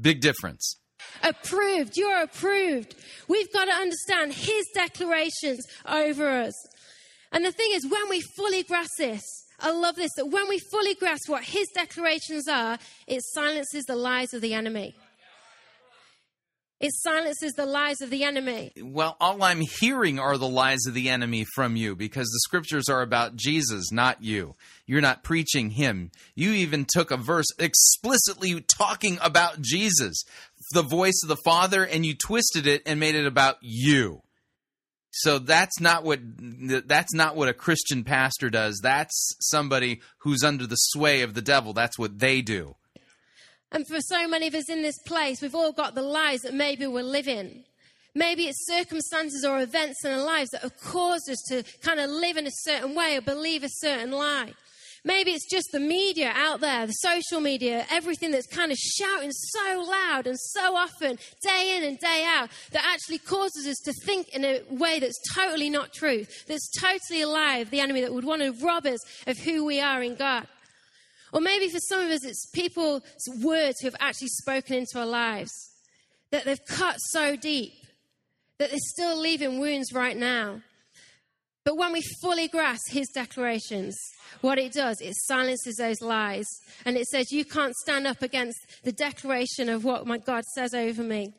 Big difference. Approved. You're approved. We've got to understand his declarations over us. And the thing is, when we fully grasp this, I love this, that when we fully grasp what his declarations are, it silences the lies of the enemy. It silences the lies of the enemy. Well, all I'm hearing are the lies of the enemy from you, because the scriptures are about Jesus, not you. You're not preaching him. You even took a verse explicitly talking about Jesus, the voice of the Father, and you twisted it and made it about you. So that's not what a Christian pastor does. That's somebody who's under the sway of the devil. That's what they do. And for so many of us in this place, we've all got the lies that maybe we're living. Maybe it's circumstances or events in our lives that have caused us to kind of live in a certain way or believe a certain lie. Maybe it's just the media out there, the social media, everything that's kind of shouting so loud and so often, day in and day out, that actually causes us to think in a way that's totally not true, that's totally a lie of the enemy that would want to rob us of who we are in God. Or maybe for some of us, it's people's words who have actually spoken into our lives, that they've cut so deep that they're still leaving wounds right now. But when we fully grasp his declarations, what it does, it silences those lies. And it says, you can't stand up against the declaration of what my God says over me.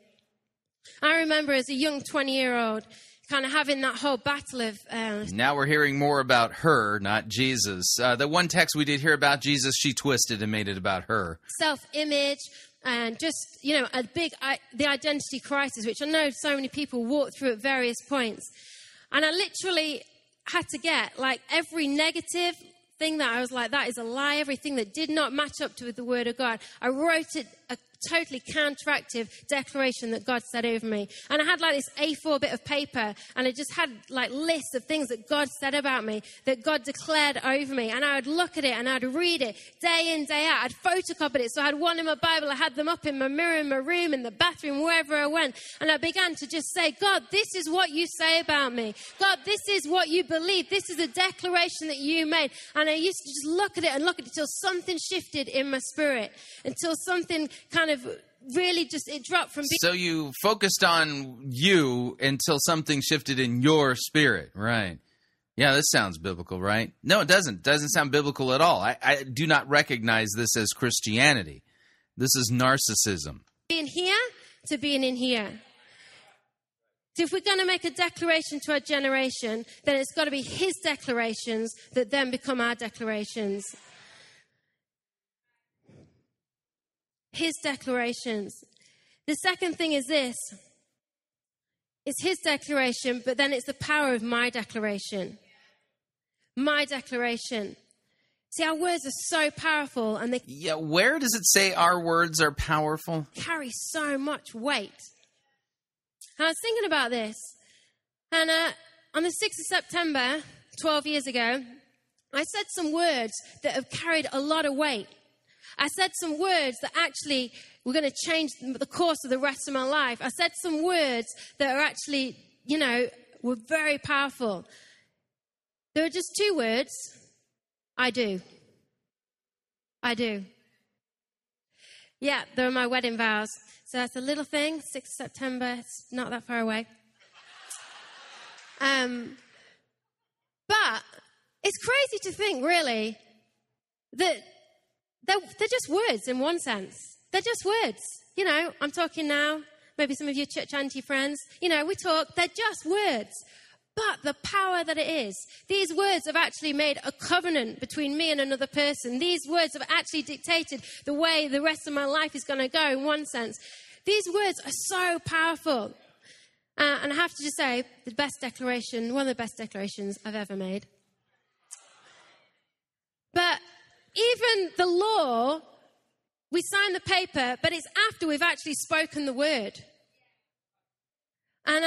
I remember as a young 20-year-old, kind of having that whole battle of... Now we're hearing more about her, not Jesus. The one text we did hear about Jesus, she twisted and made it about her. Self-image and just, you know, the identity crisis, which I know so many people walk through at various points. And I literally had to get, like, every negative thing that I was like, that is a lie, everything that did not match up to the Word of God. I wrote it a totally counteractive declaration that God said over me. And I had like this A4 bit of paper, and I just had like lists of things that God said about me, that God declared over me. And I would look at it and I'd read it day in, day out. I'd photocopy it. So I had one in my Bible. I had them up in my mirror, in my room, in the bathroom, wherever I went. And I began to just say, God, this is what you say about me. God, this is what you believe. This is a declaration that you made. And I used to just look at it until something shifted in my spirit, until something kind of really just, it dropped from... So you focused on you until something shifted in your spirit, right? Yeah, this sounds biblical, right? No, it doesn't. It doesn't sound biblical at all. I do not recognize this as Christianity. This is narcissism. Being here to being in here. So if we're going to make a declaration to our generation, then it's got to be his declarations that then become our declarations. His declarations. The second thing is this. It's his declaration, but then it's the power of my declaration. My declaration. See, our words are so powerful, and they... Yeah, where does it say our words are powerful? Carry so much weight. I was thinking about this, and on the 6th of September, 12 years ago, I said some words that have carried a lot of weight. I said some words that actually were going to change the course of the rest of my life. I said some words that are actually, you know, were very powerful. There are just two words. I do. I do. Yeah, they're my wedding vows. So that's a little thing, 6th September. It's not that far away. But it's crazy to think, really, that... They're just words in one sense. They're just words. You know, I'm talking now, maybe some of your church auntie friends. You know, we talk, they're just words. But the power that it is. These words have actually made a covenant between me and another person. These words have actually dictated the way the rest of my life is going to go in one sense. These words are so powerful. And I have to just say, one of the best declarations I've ever made. But... even the law, we sign the paper, but it's after we've actually spoken the word. And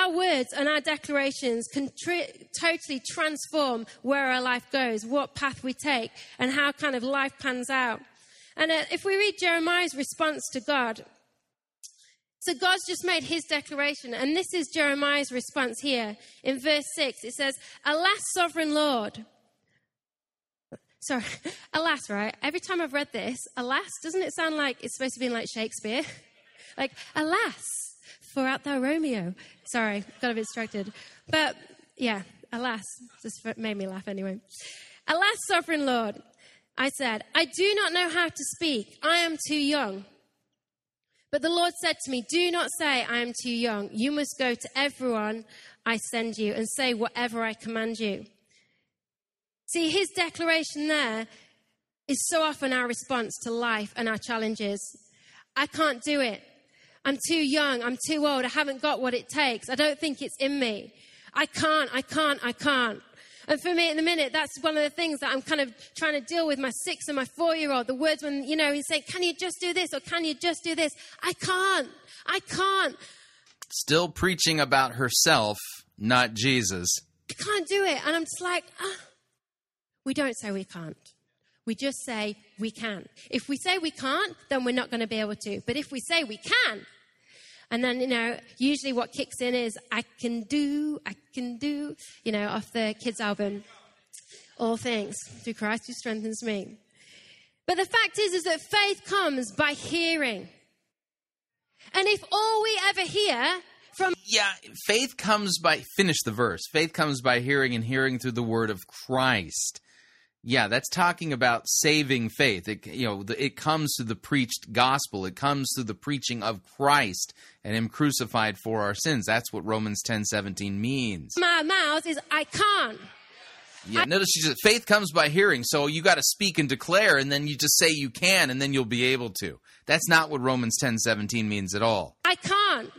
our words and our declarations can totally transform where our life goes, what path we take, and how kind of life pans out. And if we read Jeremiah's response to God, so God's just made his declaration, and this is Jeremiah's response here in verse 6. It says, "Alas, sovereign Lord." Sorry, alas, right? Every time I've read this, alas, doesn't it sound like it's supposed to be in like Shakespeare? Like, alas, for art thou Romeo. Sorry, got a bit distracted. But yeah, alas, just made me laugh anyway. "Alas, sovereign Lord," I said, "I do not know how to speak. I am too young." But the Lord said to me, "Do not say, 'I am too young.' You must go to everyone I send you and say whatever I command you." See, his declaration there is so often our response to life and our challenges. I can't do it. I'm too young. I'm too old. I haven't got what it takes. I don't think it's in me. I can't. And for me at the minute, that's one of the things that I'm kind of trying to deal with, my 6 and my 4-year-old. The words when, you know, he's saying, "Can you just do this?" or "Can you just do this?" I can't. Still preaching about herself, not Jesus. I can't do it. And I'm just like, ah. We don't say we can't. We just say we can. If we say we can't, then we're not going to be able to. But if we say we can, and then, you know, usually what kicks in is, I can do, you know, off the kids' album, "All things through Christ who strengthens me." But the fact is that faith comes by hearing. And if all we ever hear from... Yeah, faith comes by... Finish the verse. Faith comes by hearing, and hearing through the word of Christ. Yeah, that's talking about saving faith. It comes through the preached gospel. It comes through the preaching of Christ and him crucified for our sins. That's what Romans 10:17 means. My mouth is, I can't. Yeah, notice she said faith comes by hearing, so you got to speak and declare, and then you just say you can, and then you'll be able to. That's not what Romans 10:17 means at all. I can't.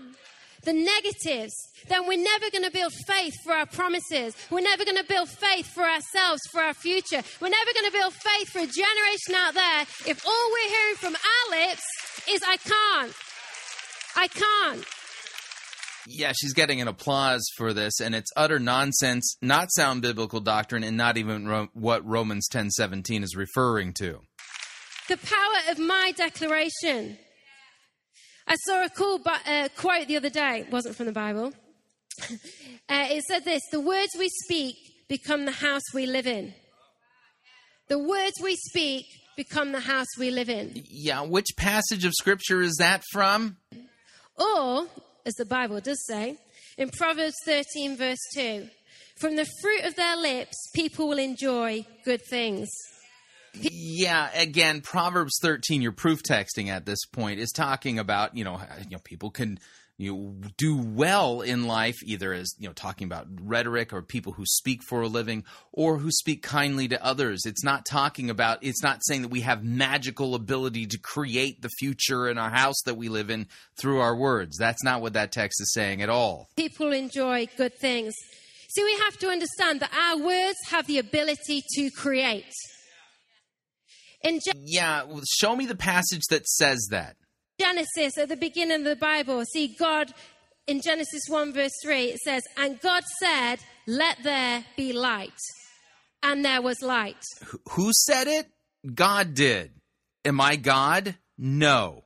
The negatives, then we're never going to build faith for our promises. We're never going to build faith for ourselves, for our future. We're never going to build faith for a generation out there if all we're hearing from our lips is, "I can't. I can't." Yeah, she's getting an applause for this, and it's utter nonsense, not sound biblical doctrine, and not even what Romans 10:17 is referring to. The power of my declaration. I saw a cool quote the other day. It wasn't from the Bible. It said this: "The words we speak become the house we live in." The words we speak become the house we live in. Yeah, which passage of Scripture is that from? Or, as the Bible does say, in Proverbs 13, verse 2, "From the fruit of their lips, people will enjoy good things." Yeah, again, Proverbs 13, your proof texting at this point, is talking about, people can do well in life, either as, talking about rhetoric or people who speak for a living or who speak kindly to others. It's not saying that we have magical ability to create the future in our house that we live in through our words. That's not what that text is saying at all. People enjoy good things. See, we have to understand that our words have the ability to create. Show me the passage that says that. Genesis, at the beginning of the Bible, see God, in Genesis 1 verse 3, it says, "And God said, 'Let there be light.' And there was light." Who said it? God did. Am I God? No.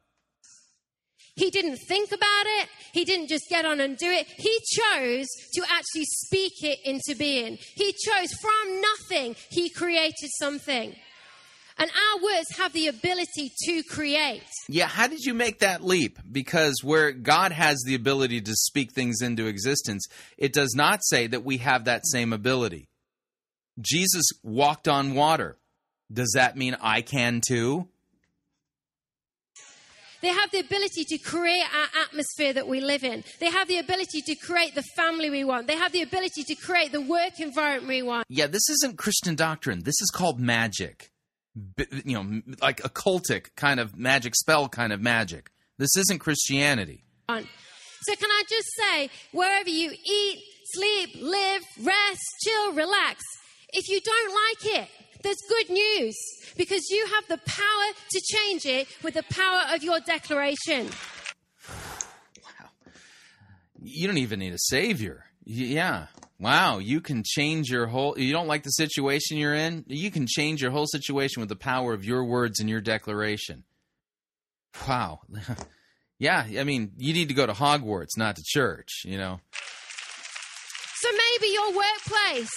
He didn't think about it. He didn't just get on and do it. He chose to actually speak it into being. He chose from nothing. He created something. And our words have the ability to create. Yeah, how did you make that leap? Because where God has the ability to speak things into existence, it does not say that we have that same ability. Jesus walked on water. Does that mean I can too? They have the ability to create our atmosphere that we live in. They have the ability to create the family we want. They have the ability to create the work environment we want. Yeah, this isn't Christian doctrine. This is called magic. Like occultic kind of magic, spell kind of magic. This isn't Christianity. So can I just say, wherever you eat, sleep, live, rest, chill, relax, if you don't like it, there's good news, because you have the power to change it with the power of your declaration. Wow. You don't even need a savior. Yeah. Wow, you can change your whole... You don't like the situation you're in? You can change your whole situation with the power of your words and your declaration. Wow. Yeah, I mean, you need to go to Hogwarts, not to church, you know. So maybe your workplace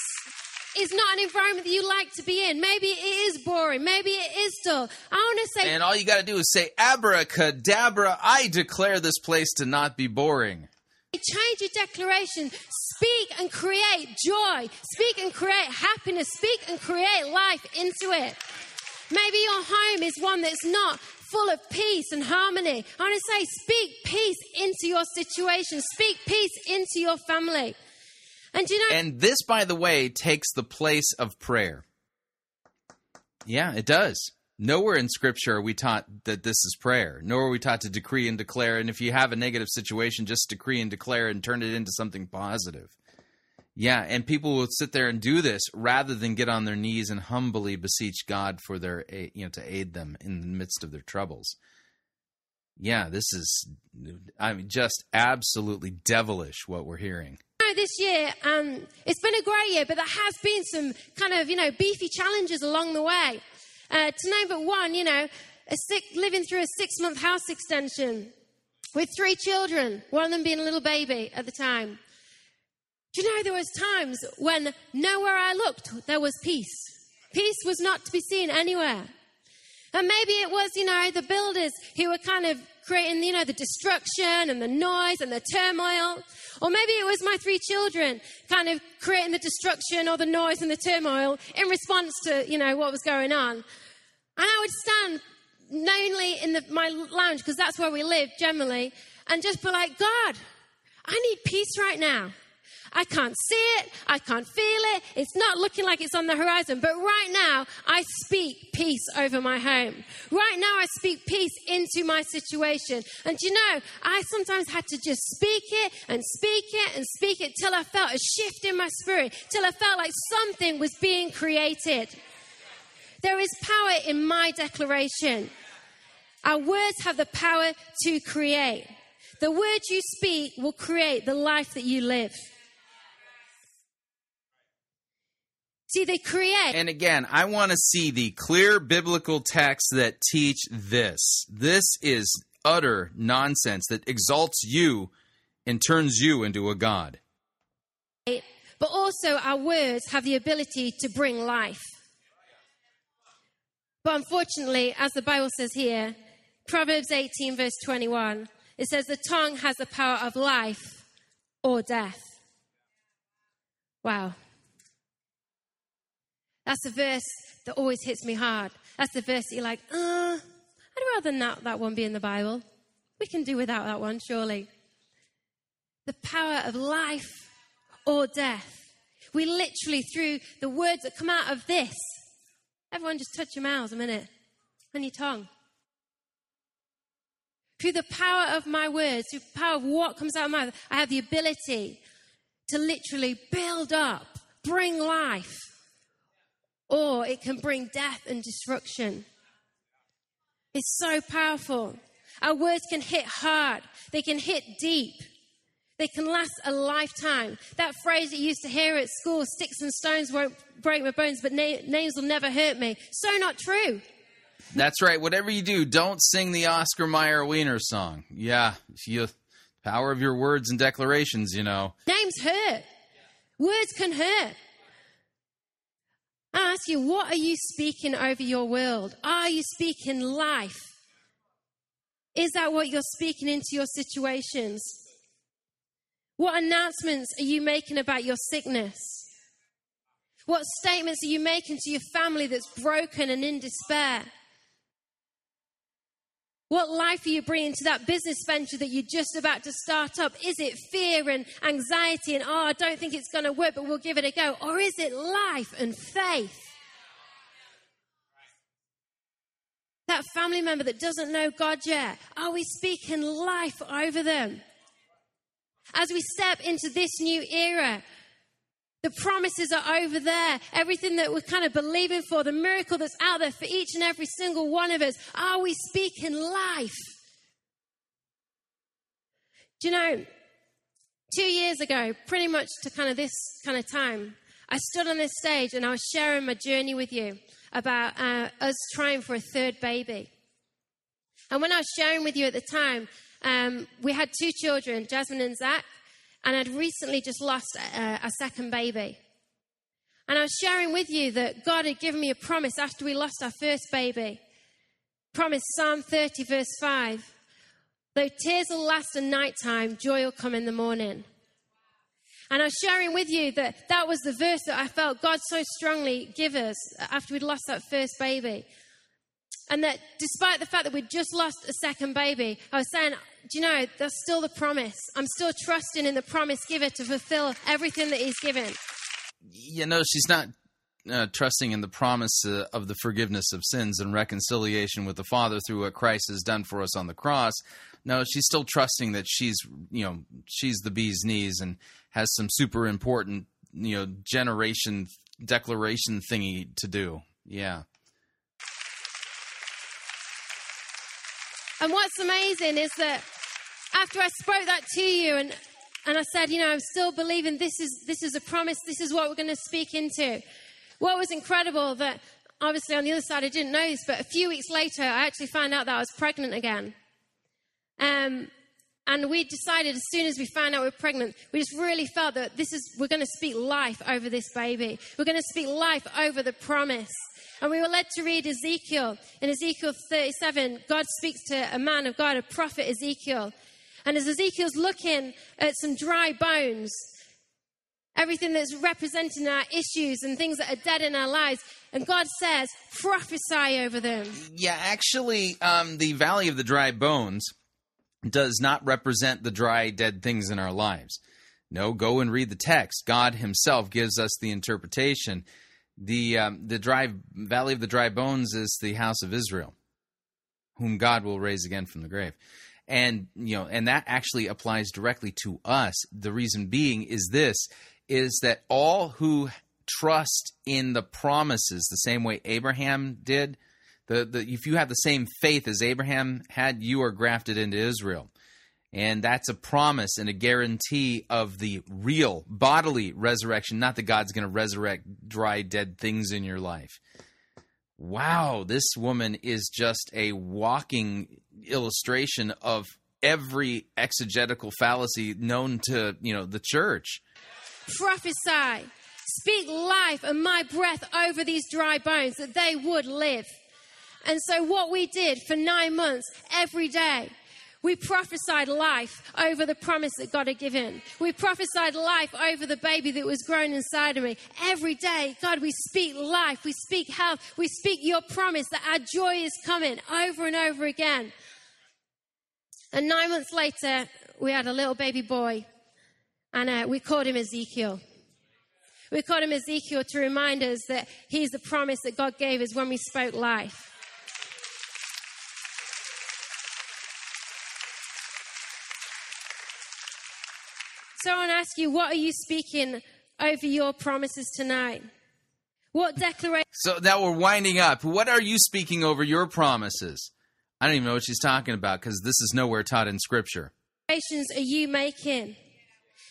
is not an environment that you like to be in. Maybe it is boring. Maybe it is dull. I want to say... And all you got to do is say, abracadabra, I declare this place to not be boring. Change your declaration. Speak and create joy. Speak and create happiness. Speak and create life into it. Maybe your home is one that's not full of peace and harmony. I want to say, speak peace into your situation. Speak peace into your family. And you know, and this, by the way, takes the place of prayer. Yeah, it does. Nowhere in Scripture are we taught that this is prayer. Nor are we taught to decree and declare. And if you have a negative situation, just decree and declare and turn it into something positive. Yeah, and people will sit there and do this rather than get on their knees and humbly beseech God for their, you know, to aid them in the midst of their troubles. Yeah, this is, I mean, just absolutely devilish what we're hearing. This year, it's been a great year, but there has been some kind of, you know, beefy challenges along the way. To name but one, you know, living through a 6-month house extension with 3 children, one of them being a little baby at the time. Do you know, there was times when nowhere I looked, there was peace. Peace was not to be seen anywhere. And maybe it was, you know, the builders who were kind of creating, you know, the destruction and the noise and the turmoil. Or maybe it was my 3 children kind of creating the destruction or the noise and the turmoil in response to, you know, what was going on. And I would stand mainly in my lounge, because that's where we live generally, and just be like, God, I need peace right now. I can't see it. I can't feel it. It's not looking like it's on the horizon. But right now, I speak peace over my home. Right now, I speak peace into my situation. And you know, I sometimes had to just speak it and speak it and speak it till I felt a shift in my spirit, till I felt like something was being created. There is power in my declaration. Our words have the power to create. The words you speak will create the life that you live. See, they create. And again, I want to see the clear biblical texts that teach this. This is utter nonsense that exalts you and turns you into a god. But also, our words have the ability to bring life. But unfortunately, as the Bible says here, Proverbs 18, verse 21, it says the tongue has the power of life or death. Wow. That's the verse that always hits me hard. That's the verse that you're like, I'd rather not that one be in the Bible. We can do without that one, surely. The power of life or death. We literally, through the words that come out of this, everyone just touch your mouths a minute and your tongue. Through the power of my words, through the power of what comes out of my mouth, I have the ability to literally build up, bring life. Or it can bring death and destruction. It's so powerful. Our words can hit hard. They can hit deep. They can last a lifetime. That phrase that you used to hear at school, sticks and stones won't break my bones, but names will never hurt me. So not true. That's right. Whatever you do, don't sing the Oscar Mayer Wiener song. Yeah, the power of your words and declarations, you know. Names hurt. Words can hurt. I ask you, what are you speaking over your world? Are you speaking life? Is that what you're speaking into your situations? What announcements are you making about your sickness? What statements are you making to your family that's broken and in despair? What life are you bringing to that business venture that you're just about to start up? Is it fear and anxiety and, I don't think it's going to work, but we'll give it a go? Or is it life and faith? That family member that doesn't know God yet, are we speaking life over them? As we step into this new era, the promises are over there. Everything that we're kind of believing for, the miracle that's out there for each and every single one of us. Are we speaking life? Do you know, 2 years ago, pretty much to kind of this kind of time, I stood on this stage and I was sharing my journey with you about us trying for a third baby. And when I was sharing with you at the time, we had two children, Jasmine and Zach, and I'd recently just lost a second baby. And I was sharing with you that God had given me a promise after we lost our first baby. Promise, Psalm 30, verse 5. Though tears will last a nighttime, joy will come in the morning. And I was sharing with you that that was the verse that I felt God so strongly give us after we'd lost that first baby. And that despite the fact that we'd just lost a second baby, I was saying, do you know, that's still the promise. I'm still trusting in the promise giver to fulfill everything that he's given. You know, she's not trusting in the promise of the forgiveness of sins and reconciliation with the Father through what Christ has done for us on the cross. No, she's still trusting that she's the bee's knees and has some super important, generation declaration thingy to do. Yeah. And what's amazing is that after I spoke that to you and I said, I'm still believing this is a promise. This is what we're going to speak into. What was incredible that obviously on the other side, I didn't know this, but a few weeks later, I actually found out that I was pregnant again. And we decided as soon as we found out we were pregnant, we just really felt that we're going to speak life over this baby. We're going to speak life over the promise. And we were led to read Ezekiel. In Ezekiel 37, God speaks to a man of God, a prophet Ezekiel. And as Ezekiel's looking at some dry bones, everything that's representing our issues and things that are dead in our lives. And God says, prophesy over them. Yeah, actually, the Valley of the Dry Bones does not represent the dry, dead things in our lives. No, go and read the text. God himself gives us the interpretation. The Valley of the Dry Bones is the house of Israel, whom God will raise again from the grave. And, and that actually applies directly to us. The reason being is this, is that all who trust in the promises, the same way Abraham did, if you have the same faith as Abraham had, you are grafted into Israel. And that's a promise and a guarantee of the real bodily resurrection, not that God's going to resurrect dry, dead things in your life. Wow, this woman is just a walking illustration of every exegetical fallacy known to, the church. Prophesy, speak life and my breath over these dry bones that they would live. And so what we did for 9 months, every day, we prophesied life over the promise that God had given. We prophesied life over the baby that was grown inside of me. Every day, God, we speak life, we speak health, we speak your promise that our joy is coming over and over again. And 9 months later, we had a little baby boy, and we called him Ezekiel. We called him Ezekiel to remind us that he's the promise that God gave us when we spoke life. So I want to ask you, what are you speaking over your promises tonight? What declaration? So now we're winding up. What are you speaking over your promises? I don't even know what she's talking about because this is nowhere taught in Scripture. Declarations are you making?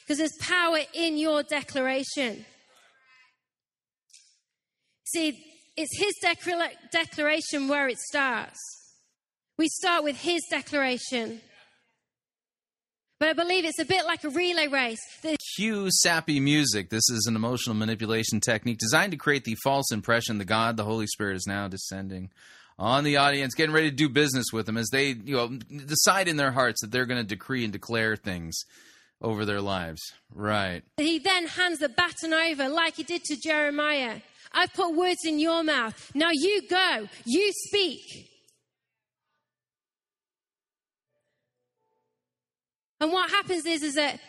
Because there's power in your declaration. See, it's his declaration where it starts. We start with his declaration. But I believe it's a bit like a relay race. Cue sappy music. This is an emotional manipulation technique designed to create the false impression that God, the Holy Spirit, is now descending on the audience, getting ready to do business with them as they decide in their hearts that they're going to decree and declare things over their lives. Right. He then hands the baton over like he did to Jeremiah. I've put words in your mouth. Now you go. You speak. And what happens is that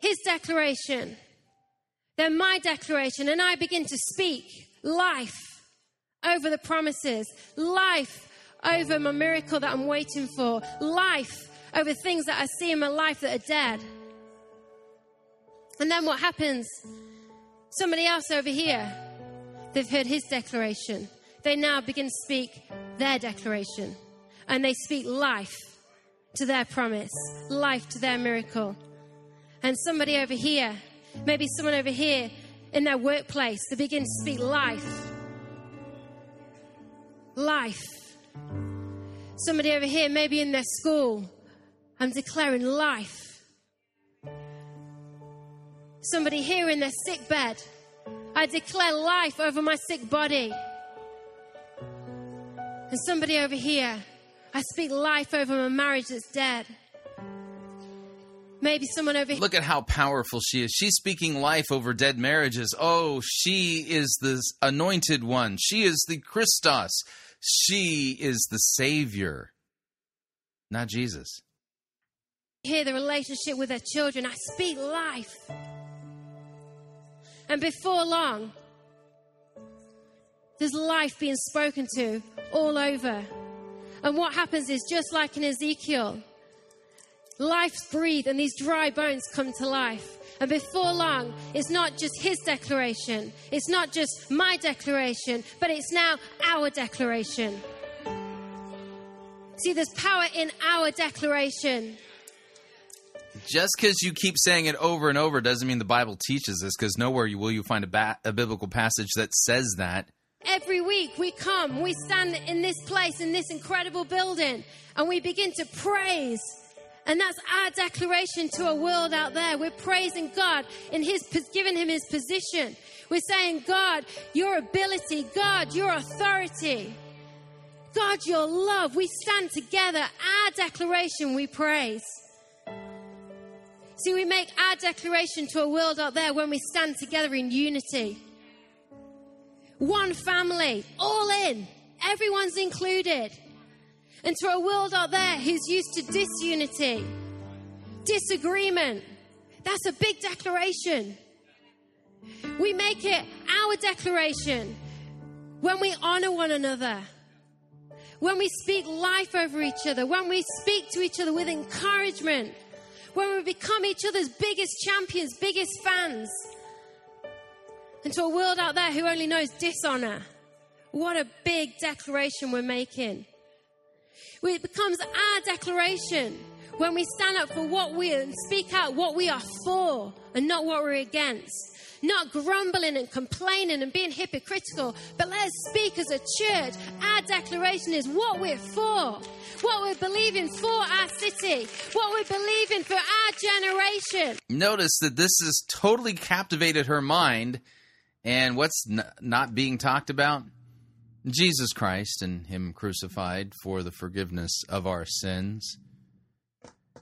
his declaration, then my declaration, and I begin to speak life over the promises, life over my miracle that I'm waiting for, life over things that I see in my life that are dead. And then what happens? Somebody else over here, they've heard his declaration. They now begin to speak their declaration, and they speak life to their promise, life to their miracle. And somebody over here, maybe someone over here in their workplace, they begin to speak life. Life. Somebody over here, maybe in their school, I'm declaring life. Somebody here in their sick bed, I declare life over my sick body. And somebody over here, I speak life over my marriage that's dead. Maybe someone over here. Look at how powerful she is. She's speaking life over dead marriages. Oh, she is the anointed one. She is the Christos. She is the Savior, not Jesus. Here, the relationship with their children. I speak life. And before long, there's life being spoken to all over. And what happens is, just like in Ezekiel, life's breathed and these dry bones come to life. And before long, it's not just his declaration. It's not just my declaration, but it's now our declaration. See, there's power in our declaration. Just because you keep saying it over and over doesn't mean the Bible teaches this, because nowhere will you find a biblical passage that says that. Every week we come, we stand in this place, in this incredible building, and we begin to praise. And that's our declaration to a world out there. We're praising God and giving him his position. We're saying, God, your ability. God, your authority. God, your love. We stand together. Our declaration we praise. See, we make our declaration to a world out there when we stand together in unity. One family, all in. Everyone's included. And to a world out there who's used to disunity, disagreement, that's a big declaration. We make it our declaration when we honor one another, when we speak life over each other, when we speak to each other with encouragement, when we become each other's biggest champions, biggest fans. And to a world out there who only knows dishonor, what a big declaration we're making. It becomes our declaration when we stand up for what we and speak out what we are for and not what we're against. Not grumbling and complaining and being hypocritical, but let us speak as a church. Our declaration is what we're for, what we're believing for our city, what we're believing for our generation. Notice that this has totally captivated her mind. And what's not being talked about? Jesus Christ and him crucified for the forgiveness of our sins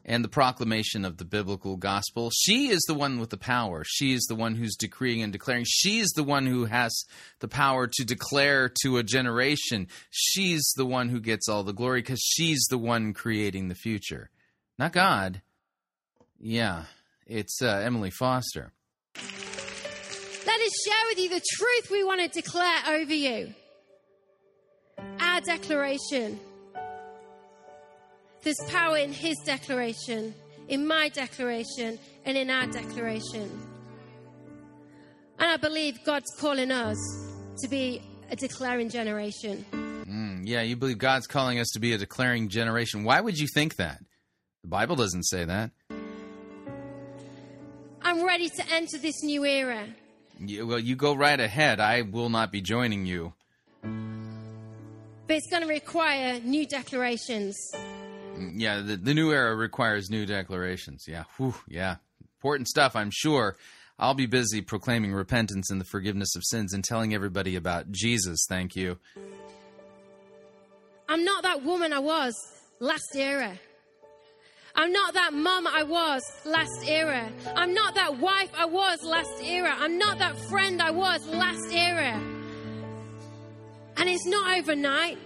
and the proclamation of the biblical gospel. She is the one with the power. She is the one who's decreeing and declaring. She is the one who has the power to declare to a generation. She's the one who gets all the glory because she's the one creating the future. Not God. Yeah, it's Emily Foster. Let us share with you the truth we want to declare over you. Our declaration. There's power in his declaration, in my declaration, and in our declaration. And I believe God's calling us to be a declaring generation. Yeah, you believe God's calling us to be a declaring generation. Why would you think that? The Bible doesn't say that. I'm ready to enter this new era. Well, you go right ahead. I will not be joining you. But it's going to require new declarations. Yeah, the new era requires new declarations. Yeah, yeah. Important stuff, I'm sure. I'll be busy proclaiming repentance and the forgiveness of sins and telling everybody about Jesus. Thank you. I'm not that woman I was last era. I'm not that mom I was last era. I'm not that wife I was last era. I'm not that friend I was last era. And it's not overnight.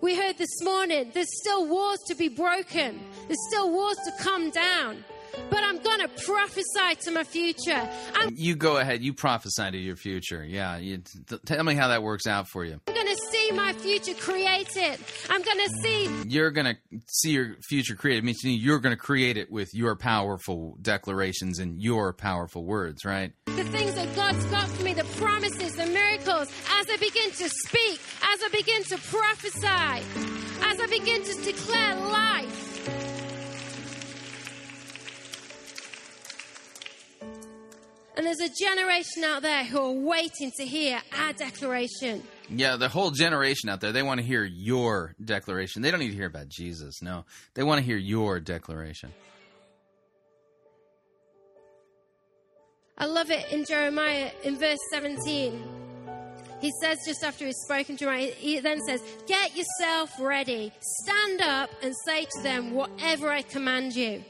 We heard this morning, there's still walls to be broken. There's still walls to come down. But I'm going to prophesy to my future. You go ahead. You prophesy to your future. Yeah. Tell me how that works out for you. I'm going to see my future created. I'm going to see. You're going to see your future created. It means you're going to create it with your powerful declarations and your powerful words, right? The things that God's got for me, the promises, the miracles, as I begin to speak, as I begin to prophesy, as I begin to declare life. And there's a generation out there who are waiting to hear our declaration. Yeah, the whole generation out there, they want to hear your declaration. They don't need to hear about Jesus, no. They want to hear your declaration. I love it in Jeremiah in verse 17. He says, just after he's spoken to Jeremiah, he then says, "Get yourself ready. Stand up and say to them, whatever I command you."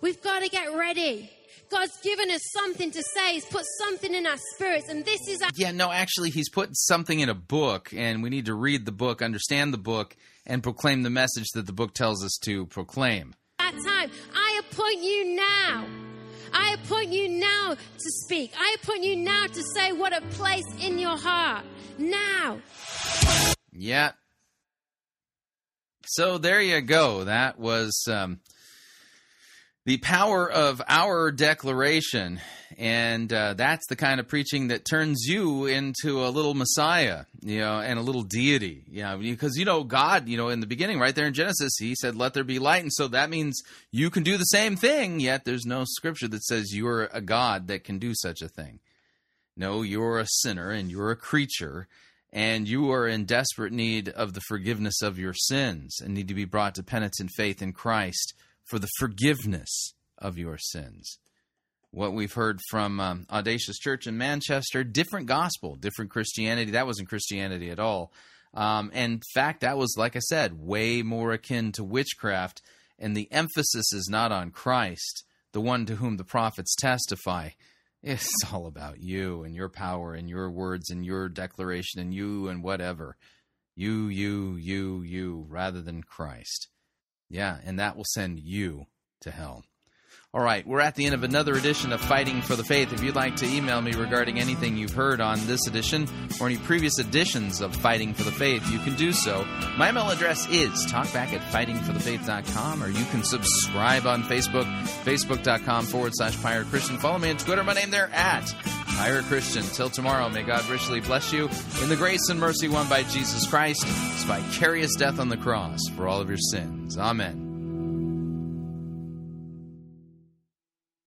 We've got to get ready. God's given us something to say. He's put something in our spirits, and this is our... Yeah, no, actually, he's put something in a book, and we need to read the book, understand the book, and proclaim the message that the book tells us to proclaim. Our time. I appoint you now. I appoint you now to speak. I appoint you now to say what a place in your heart. Now. Yeah. So there you go. That was... the power of our declaration, and that's the kind of preaching that turns you into a little Messiah, you know, and a little deity, you know, because, you know, God, you know, in the beginning, right there in Genesis, he said, "Let there be light," and so that means you can do the same thing, yet there's no scripture that says you're a God that can do such a thing. No, you're a sinner, and you're a creature, and you are in desperate need of the forgiveness of your sins, and need to be brought to penitent faith in Christ for the forgiveness of your sins. What we've heard from Audacious Church in Manchester, different gospel, different Christianity. That wasn't Christianity at all. In fact, that was, like I said, way more akin to witchcraft, and the emphasis is not on Christ, the one to whom the prophets testify. It's all about you and your power and your words and your declaration and you and whatever. You, rather than Christ. Yeah, and that will send you to hell. All right, we're at the end of another edition of Fighting for the Faith. If you'd like to email me regarding anything you've heard on this edition or any previous editions of Fighting for the Faith, you can do so. My email address is talkback@fightingforthefaith.com, or you can subscribe on Facebook, facebook.com/Pirate Christian. Follow me on Twitter, my name there @Pirate Christian. Till tomorrow, may God richly bless you in the grace and mercy won by Jesus Christ, his vicarious death on the cross for all of your sins. Amen.